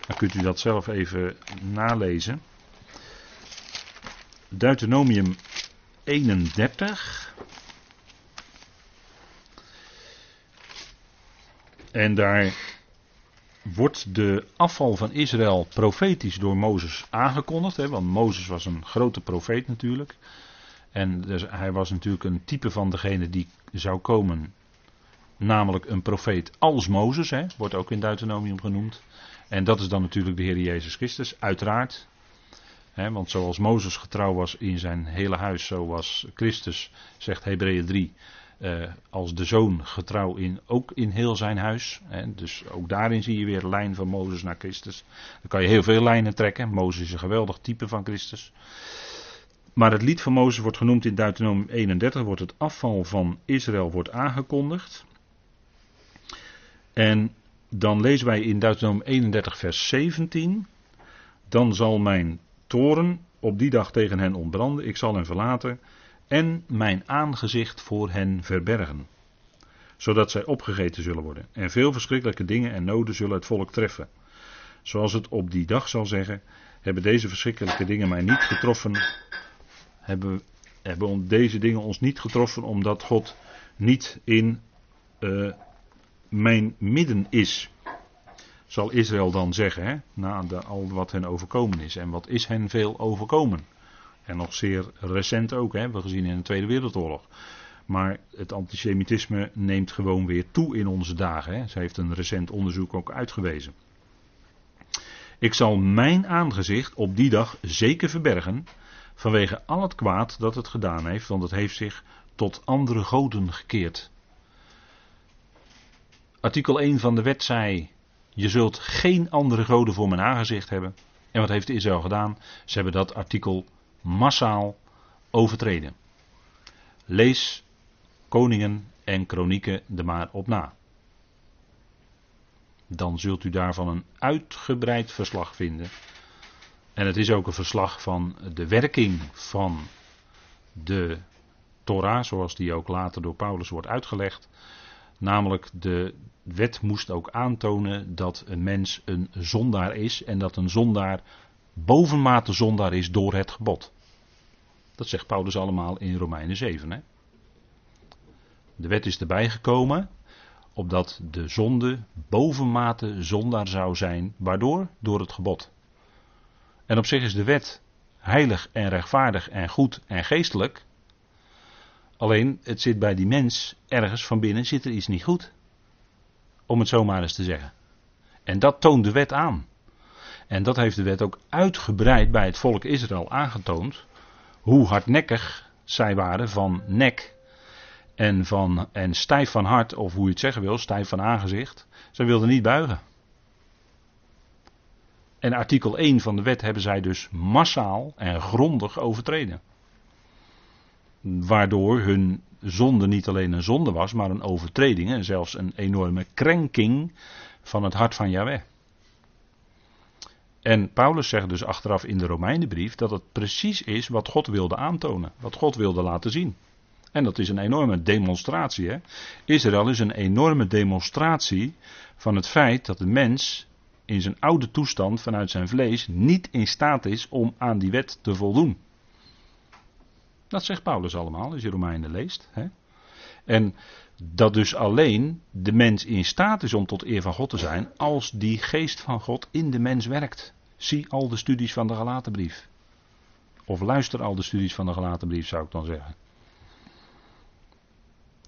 Dan kunt u dat zelf even nalezen. Deuteronomium eenendertig... En daar wordt de afval van Israël profetisch door Mozes aangekondigd. Hè, want Mozes was een grote profeet natuurlijk. En dus hij was natuurlijk een type van degene die zou komen. Namelijk een profeet als Mozes. Hè, wordt ook in Deuteronomium genoemd. En dat is dan natuurlijk de Heer Jezus Christus. Uiteraard. Hè, want zoals Mozes getrouw was in zijn hele huis. Zo was Christus, zegt Hebreeën drie. Uh, als de zoon getrouw in, ook in heel zijn huis. Hè? Dus ook daarin zie je weer de lijn van Mozes naar Christus. Dan kan je heel veel lijnen trekken. Mozes is een geweldig type van Christus. Maar het lied van Mozes wordt genoemd in Deuteronomium eenendertig. Wordt het afval van Israël wordt aangekondigd. En dan lezen wij in Deuteronomium eenendertig vers zeventien. Dan zal mijn toorn op die dag tegen hen ontbranden. Ik zal hen verlaten. En mijn aangezicht voor hen verbergen, zodat zij opgegeten zullen worden. En veel verschrikkelijke dingen en noden zullen het volk treffen. Zoals het op die dag zal zeggen, hebben deze verschrikkelijke dingen mij niet getroffen, hebben, hebben deze dingen ons niet getroffen, omdat God niet in uh, mijn midden is. Zal Israël dan zeggen, hè, na de, al wat hen overkomen is. En wat is hen veel overkomen? En nog zeer recent ook, hè, we gezien in de Tweede Wereldoorlog. Maar het antisemitisme neemt gewoon weer toe in onze dagen. Hè. Ze heeft een recent onderzoek ook uitgewezen. Ik zal mijn aangezicht op die dag zeker verbergen, vanwege al het kwaad dat het gedaan heeft, want het heeft zich tot andere goden gekeerd. Artikel één van de wet zei, je zult geen andere goden voor mijn aangezicht hebben. En wat heeft Israël gedaan? Ze hebben dat artikel massaal overtreden. Lees Koningen en Kronieken er maar op na. Dan zult u daarvan een uitgebreid verslag vinden. En het is ook een verslag van de werking van de Torah, zoals die ook later door Paulus wordt uitgelegd. Namelijk, de wet moest ook aantonen dat een mens een zondaar is en dat een zondaar bovenmate zondaar is door het gebod. Dat zegt Paulus allemaal in Romeinen zeven. Hè? De wet is erbij gekomen opdat de zonde bovenmate zondaar zou zijn. Waardoor? Door het gebod. En op zich is de wet heilig en rechtvaardig en goed en geestelijk. Alleen het zit bij die mens ergens van binnen zit er iets niet goed. Om het zomaar eens te zeggen. En dat toont de wet aan. En dat heeft de wet ook uitgebreid bij het volk Israël aangetoond. Hoe hardnekkig zij waren van nek en, van, en stijf van hart, of hoe je het zeggen wil, stijf van aangezicht. Zij wilden niet buigen. En artikel één van de wet hebben zij dus massaal en grondig overtreden. Waardoor hun zonde niet alleen een zonde was, maar een overtreding en zelfs een enorme krenking van het hart van Jahweh. En Paulus zegt dus achteraf in de Romeinenbrief dat het precies is wat God wilde aantonen. Wat God wilde laten zien. En dat is een enorme demonstratie. Hè? Israël is een enorme demonstratie van het feit dat de mens in zijn oude toestand vanuit zijn vlees niet in staat is om aan die wet te voldoen. Dat zegt Paulus allemaal als je Romeinen leest. Hè? En dat dus alleen de mens in staat is om tot eer van God te zijn als die geest van God in de mens werkt. Zie al de studies van de Galatenbrief. Of luister al de studies van de Galatenbrief, zou ik dan zeggen.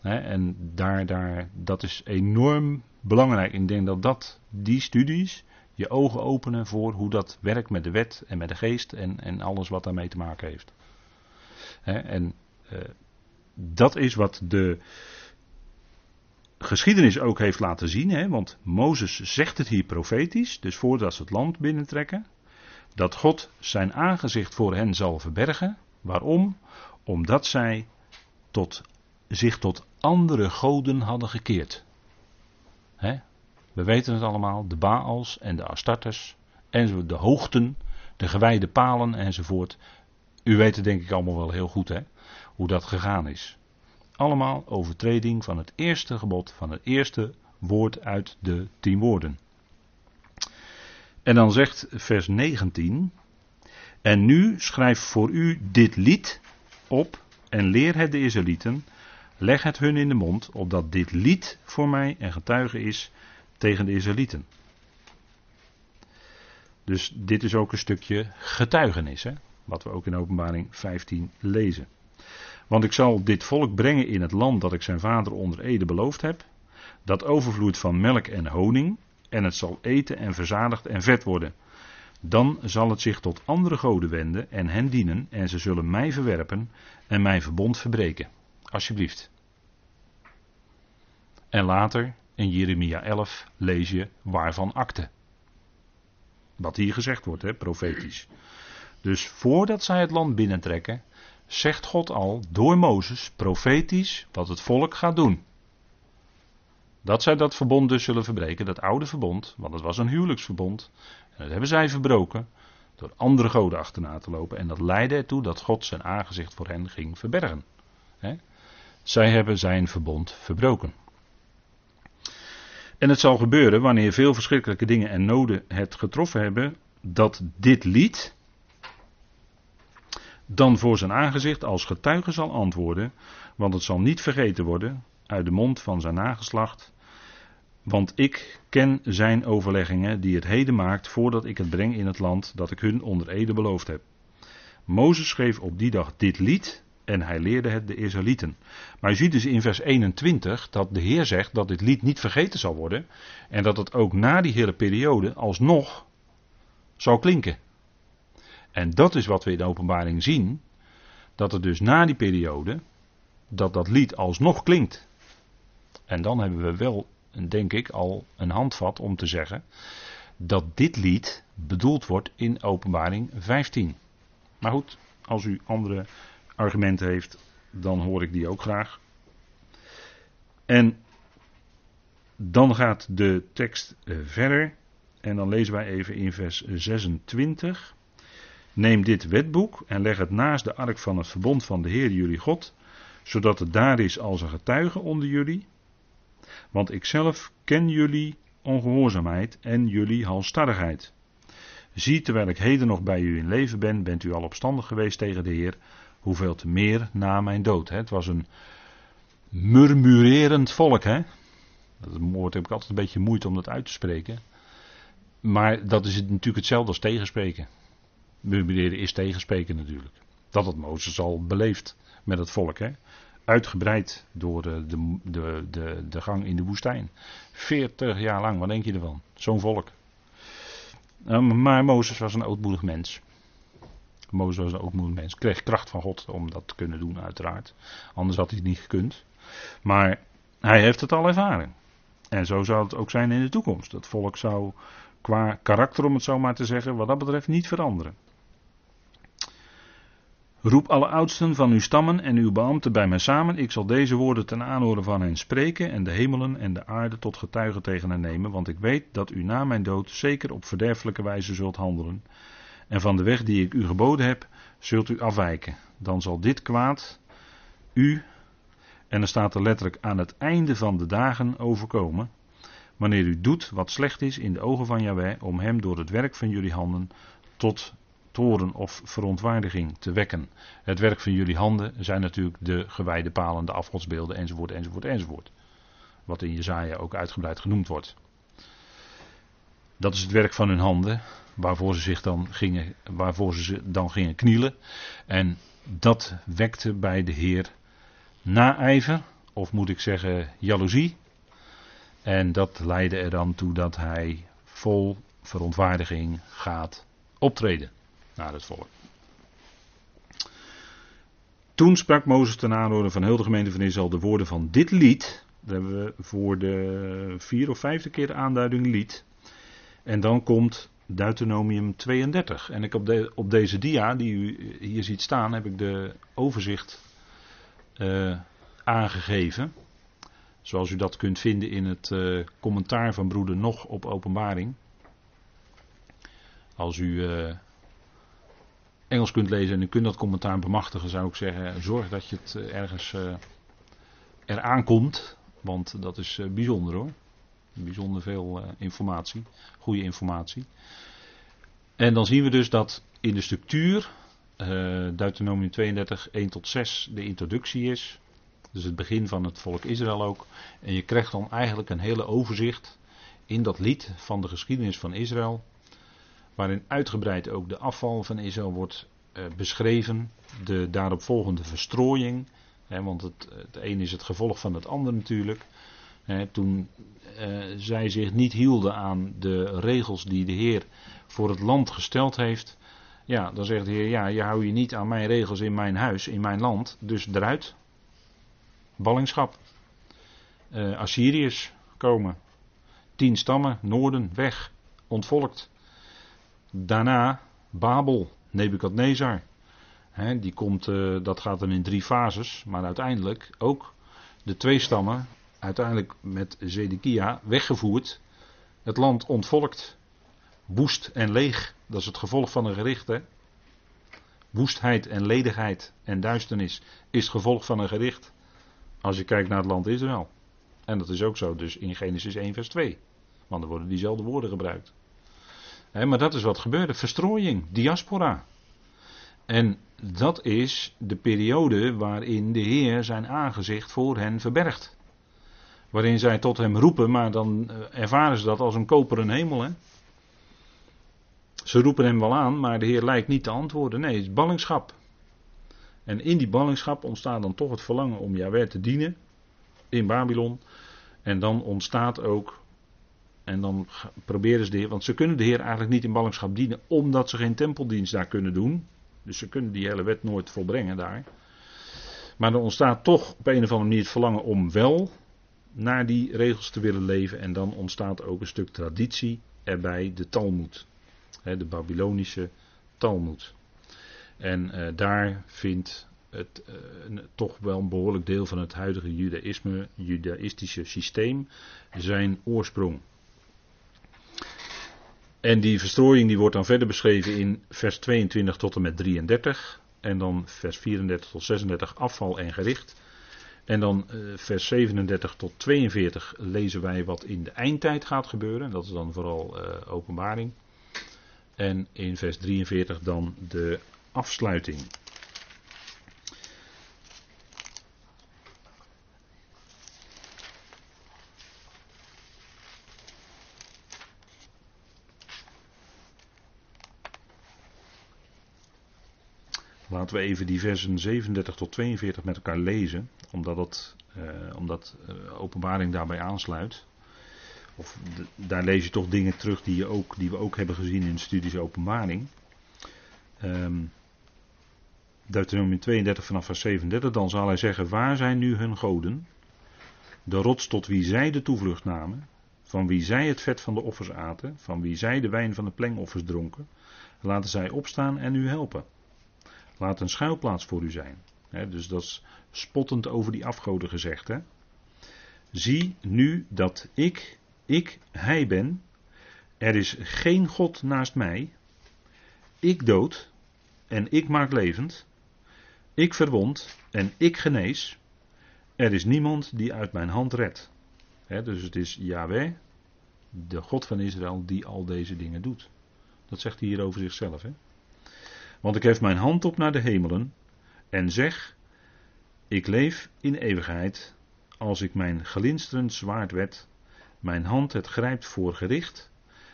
He, en daar, daar, dat is enorm belangrijk. Ik denk dat, dat die studies je ogen openen voor hoe dat werkt met de wet en met de geest en, en alles wat daarmee te maken heeft. He, en uh, dat is wat de geschiedenis ook heeft laten zien, hè, want Mozes zegt het hier profetisch, dus voordat ze het land binnentrekken, dat God zijn aangezicht voor hen zal verbergen. Waarom? Omdat zij tot, zich tot andere goden hadden gekeerd. Hè? We weten het allemaal, de Baals en de Astartes, en de hoogten, de gewijde palen enzovoort. U weet het denk ik allemaal wel heel goed, hè, hoe dat gegaan is. Allemaal overtreding van het eerste gebod, van het eerste woord uit de tien woorden. En dan zegt vers negentien. En nu schrijf voor u dit lied op en leer het de Israëlieten. Leg het hun in de mond, opdat dit lied voor mij een getuige is tegen de Israëlieten. Dus dit is ook een stukje getuigenis, hè? Wat we ook in Openbaring vijftien lezen. Want ik zal dit volk brengen in het land dat ik zijn vader onder ede beloofd heb, dat overvloeit van melk en honing, en het zal eten en verzadigd en vet worden. Dan zal het zich tot andere goden wenden en hen dienen, en ze zullen mij verwerpen en mijn verbond verbreken. Alsjeblieft. En later, in Jeremia elf, lees je waarvan akte. Wat hier gezegd wordt, hè, profetisch. Dus voordat zij het land binnentrekken, zegt God al door Mozes profetisch wat het volk gaat doen. Dat zij dat verbond dus zullen verbreken, dat oude verbond, want het was een huwelijksverbond. En dat hebben zij verbroken door andere goden achterna te lopen. En dat leidde ertoe dat God zijn aangezicht voor hen ging verbergen. He? Zij hebben zijn verbond verbroken. En het zal gebeuren wanneer veel verschrikkelijke dingen en noden het getroffen hebben, dat dit lied dan voor zijn aangezicht als getuige zal antwoorden, want het zal niet vergeten worden uit de mond van zijn nageslacht. Want ik ken zijn overleggingen die het heden maakt voordat ik het breng in het land dat ik hun onder ede beloofd heb. Mozes schreef op die dag dit lied en hij leerde het de Israëlieten. Maar je ziet dus in vers eenentwintig dat de Heer zegt dat dit lied niet vergeten zal worden en dat het ook na die hele periode alsnog zal klinken. En dat is wat we in de Openbaring zien, dat het dus na die periode dat dat lied alsnog klinkt. En dan hebben we wel, denk ik, al een handvat om te zeggen dat dit lied bedoeld wordt in Openbaring vijftien. Maar goed, als u andere argumenten heeft, dan hoor ik die ook graag. En dan gaat de tekst verder. En dan lezen wij even in vers zesentwintig. Neem dit wetboek en leg het naast de ark van het verbond van de Heer jullie God, zodat het daar is als een getuige onder jullie. Want ik zelf ken jullie ongehoorzaamheid en jullie halsstarrigheid. Zie, terwijl ik heden nog bij u in leven ben, bent u al opstandig geweest tegen de Heer, hoeveel te meer na mijn dood. Het was een murmurerend volk. Hè? Dat woord heb ik altijd een beetje moeite om dat uit te spreken. Maar dat is natuurlijk hetzelfde als tegenspreken. Murmureren is tegenspreken natuurlijk. Dat had Mozes al beleefd met het volk. Hè? Uitgebreid door de, de, de, de, de gang in de woestijn. Veertig jaar lang, wat denk je ervan? Zo'n volk. Maar Mozes was een ootmoedig mens. Mozes was een ootmoedig mens. Kreeg kracht van God om dat te kunnen doen, uiteraard. Anders had hij het niet gekund. Maar hij heeft het al ervaren. En zo zou het ook zijn in de toekomst. Dat volk zou qua karakter, om het zo maar te zeggen, wat dat betreft niet veranderen. Roep alle oudsten van uw stammen en uw beambten bij mij samen. Ik zal deze woorden ten aanhoren van hen spreken en de hemelen en de aarde tot getuigen tegen hen nemen. Want ik weet dat u na mijn dood zeker op verderfelijke wijze zult handelen. En van de weg die ik u geboden heb, zult u afwijken. Dan zal dit kwaad u, en er staat er letterlijk, aan het einde van de dagen overkomen. Wanneer u doet wat slecht is in de ogen van Jahweh, om hem door het werk van jullie handen tot toren of verontwaardiging te wekken. Het werk van jullie handen zijn natuurlijk de gewijde palen, de afgodsbeelden, enzovoort, enzovoort, enzovoort. Wat in Jesaja ook uitgebreid genoemd wordt. Dat is het werk van hun handen, waarvoor ze, zich dan, gingen, waarvoor ze dan gingen knielen. En dat wekte bij de Heer naijver, of moet ik zeggen jaloezie. En dat leidde er dan toe dat hij vol verontwaardiging gaat optreden naar het volk. Toen sprak Mozes ten aanhoren van heel de gemeente van Israël de woorden van dit lied. Daar hebben we voor de vier of vijfde keer de aanduiding lied. En dan komt Deuteronomium tweeëndertig. En ik op, de, op deze dia die u hier ziet staan, heb ik de overzicht uh, aangegeven. Zoals u dat kunt vinden in het uh, commentaar van Broeder Nog op Openbaring. Als u uh, Engels kunt lezen en u kunt dat commentaar bemachtigen, zou ik zeggen, zorg dat je het ergens uh, eraan komt. Want dat is uh, bijzonder hoor. Bijzonder veel uh, informatie. Goede informatie. En dan zien we dus dat in de structuur uh, Deuteronomium tweeëndertig, één tot zes de introductie is. Dus het begin van het volk Israël ook. En je krijgt dan eigenlijk een hele overzicht in dat lied van de geschiedenis van Israël, waarin uitgebreid ook de afval van Israël wordt eh, beschreven, de daaropvolgende verstrooiing, hè, want het, het een is het gevolg van het ander natuurlijk. Hè, toen eh, zij zich niet hielden aan de regels die de Heer voor het land gesteld heeft, ja, dan zegt de Heer, ja, je houdt je niet aan mijn regels in mijn huis, in mijn land, dus eruit, ballingschap. Uh, Assyriërs komen, tien stammen, noorden, weg, ontvolkt. Daarna Babel, Nebukadnezar, He, die komt, uh, dat gaat dan in drie fases, maar uiteindelijk ook de twee stammen, uiteindelijk met Zedekia, weggevoerd, het land ontvolkt, woest en leeg, dat is het gevolg van een gericht, hè? Woestheid en ledigheid en duisternis is het gevolg van een gericht. Als je kijkt naar het land Israël. En dat is ook zo, dus in Genesis één vers twee. Want er worden diezelfde woorden gebruikt. He, maar dat is wat gebeurde. Verstrooiing, diaspora. En dat is de periode waarin de Heer zijn aangezicht voor hen verbergt. Waarin zij tot hem roepen, maar dan ervaren ze dat als een koperen hemel. Hè? Ze roepen hem wel aan, maar de Heer lijkt niet te antwoorden. Nee, het is ballingschap. En in die ballingschap ontstaat dan toch het verlangen om Jahweh te dienen in Babylon. En dan ontstaat ook, en dan proberen ze de Heer, want ze kunnen de Heer eigenlijk niet in ballingschap dienen, omdat ze geen tempeldienst daar kunnen doen. Dus ze kunnen die hele wet nooit volbrengen daar. Maar er ontstaat toch op een of andere manier het verlangen om wel naar die regels te willen leven. En dan ontstaat ook een stuk traditie erbij, de talmoed. De Babylonische talmoed. En uh, daar vindt het uh, een, toch wel een behoorlijk deel van het huidige judaïsme, judaïstische systeem, zijn oorsprong. En die verstrooiing die wordt dan verder beschreven in vers tweeëntwintig tot en met drieëndertig. En dan vers vierendertig tot zesendertig, afval en gericht. En dan uh, vers zevenendertig tot tweeënveertig lezen wij wat in de eindtijd gaat gebeuren. Dat is dan vooral uh, Openbaring. En in vers drieënveertig dan de afsluiting. Laten we even die versen zevenendertig tot tweeënveertig met elkaar lezen, omdat, het, eh, omdat Openbaring daarbij aansluit. Of de, daar lees je toch dingen terug die, je ook, die we ook hebben gezien in de studies Openbaring. Um, Deuteronomium tweeëndertig vanaf vers zevenendertig, dan zal hij zeggen, waar zijn nu hun goden? De rots tot wie zij de toevlucht namen, van wie zij het vet van de offers aten, van wie zij de wijn van de plengoffers dronken, laten zij opstaan en u helpen. Laat een schuilplaats voor u zijn. He, dus dat is spottend over die afgoden gezegd. Hè? Zie nu dat ik, ik, hij ben, er is geen God naast mij, ik dood en ik maak levend, ik verwond en ik genees, er is niemand die uit mijn hand redt. He, dus het is Jahweh, de God van Israël, die al deze dingen doet. Dat zegt hij hier over zichzelf. Hè? Want ik hef mijn hand op naar de hemelen en zeg, ik leef in eeuwigheid, als ik mijn glinsterend zwaard wed, mijn hand het grijpt voor gericht,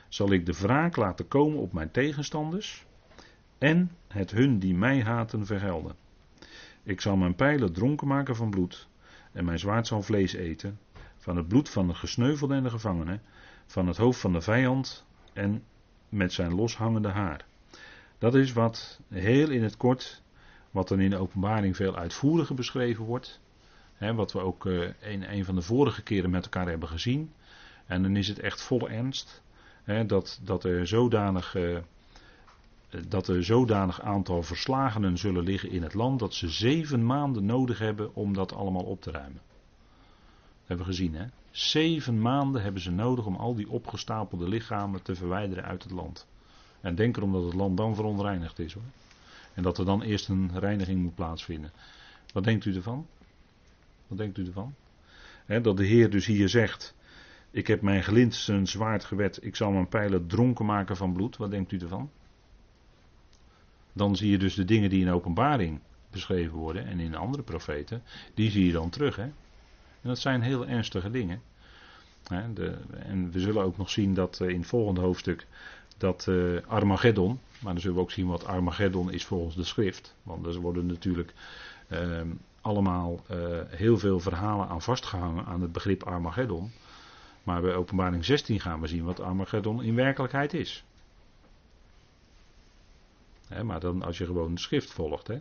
zal ik de wraak laten komen op mijn tegenstanders en het hun die mij haten vergelden. Ik zal mijn pijlen dronken maken van bloed en mijn zwaard zal vlees eten, van het bloed van de gesneuvelden en de gevangenen, van het hoofd van de vijand en met zijn loshangende haar. Dat is wat heel in het kort, wat dan in de Openbaring veel uitvoeriger beschreven wordt, hè, wat we ook uh, in een van de vorige keren met elkaar hebben gezien. En dan is het echt volle ernst, hè, dat, dat er zodanig... Uh, dat er zodanig aantal verslagenen zullen liggen in het land, dat ze zeven maanden nodig hebben om dat allemaal op te ruimen. Dat hebben we gezien, hè? Zeven maanden hebben ze nodig om al die opgestapelde lichamen te verwijderen uit het land. En denk erom dat het land dan verontreinigd is, hoor. En dat er dan eerst een reiniging moet plaatsvinden. Wat denkt u ervan? Wat denkt u ervan? Hè, dat de Heer dus hier zegt, ik heb mijn glinsterend zwaard gewed, ik zal mijn pijlen dronken maken van bloed. Wat denkt u ervan? Dan zie je dus de dingen die in Openbaring beschreven worden en in andere profeten, die zie je dan terug. Hè? En dat zijn heel ernstige dingen. Hè, de, en we zullen ook nog zien dat uh, in het volgende hoofdstuk dat uh, Armageddon, maar dan zullen we ook zien wat Armageddon is volgens de schrift. Want er worden natuurlijk uh, allemaal uh, heel veel verhalen aan vastgehangen aan het begrip Armageddon. Maar bij Openbaring zestien gaan we zien wat Armageddon in werkelijkheid is. Hè, maar dan als je gewoon de schrift volgt. Hè.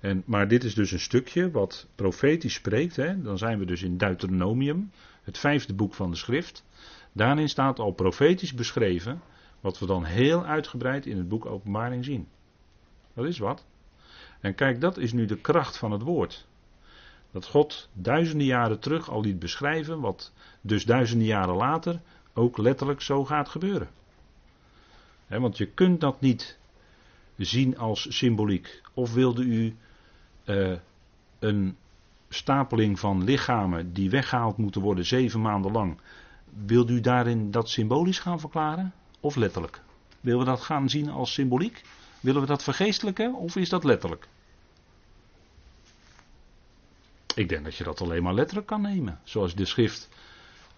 En, maar dit is dus een stukje wat profetisch spreekt. Hè. Dan zijn we dus in Deuteronomium, het vijfde boek van de schrift. Daarin staat al profetisch beschreven wat we dan heel uitgebreid in het boek Openbaring zien. Dat is wat. En kijk, dat is nu de kracht van het woord. Dat God duizenden jaren terug al liet beschrijven wat dus duizenden jaren later ook letterlijk zo gaat gebeuren. He, want je kunt dat niet zien als symboliek. Of wilde u uh, een stapeling van lichamen die weggehaald moeten worden zeven maanden lang. Wilde u daarin dat symbolisch gaan verklaren? Of letterlijk? Willen we dat gaan zien als symboliek? Willen we dat vergeestelijken of is dat letterlijk? Ik denk dat je dat alleen maar letterlijk kan nemen. Zoals de schrift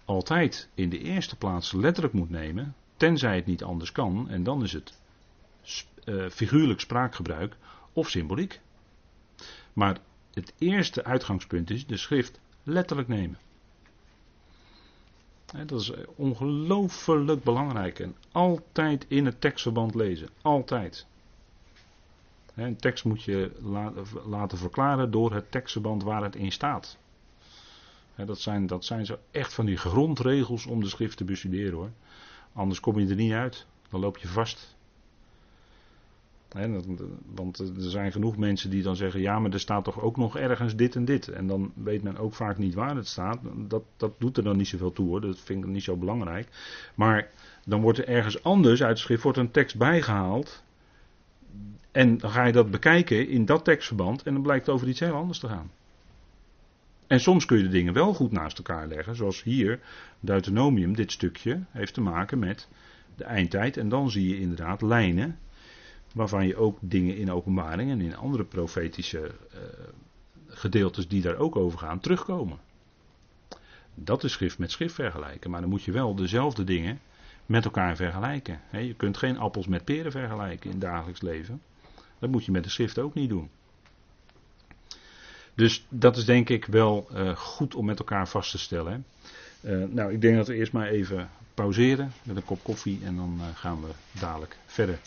altijd in de eerste plaats letterlijk moet nemen. Tenzij het niet anders kan. En dan is het uh, figuurlijk spraakgebruik of symboliek. Maar het eerste uitgangspunt is de schrift letterlijk nemen. Dat is ongelooflijk belangrijk. En altijd in het tekstverband lezen. Altijd. Een tekst moet je laten verklaren door het tekstverband waar het in staat. Dat zijn, dat zijn zo echt van die grondregels om de schrift te bestuderen hoor. Anders kom je er niet uit. Dan loop je vast. Want er zijn genoeg mensen die dan zeggen, ja maar er staat toch ook nog ergens dit en dit. En dan weet men ook vaak niet waar het staat. Dat, dat doet er dan niet zoveel toe hoor. Dat vind ik niet zo belangrijk. Maar dan wordt er ergens anders uit de schrift wordt een tekst bijgehaald. En dan ga je dat bekijken in dat tekstverband en dan blijkt het over iets heel anders te gaan. En soms kun je de dingen wel goed naast elkaar leggen. Zoals hier, Deuteronomium, dit stukje, heeft te maken met de eindtijd. En dan zie je inderdaad lijnen waarvan je ook dingen in Openbaring en in andere profetische uh, gedeeltes die daar ook over gaan terugkomen. Dat is schrift met schrift vergelijken. Maar dan moet je wel dezelfde dingen met elkaar vergelijken. Je kunt geen appels met peren vergelijken in het dagelijks leven. Dat moet je met de schrift ook niet doen. Dus dat is denk ik wel uh, goed om met elkaar vast te stellen. Uh, nou, ik denk dat we eerst maar even pauzeren met een kop koffie en dan uh, gaan we dadelijk verder.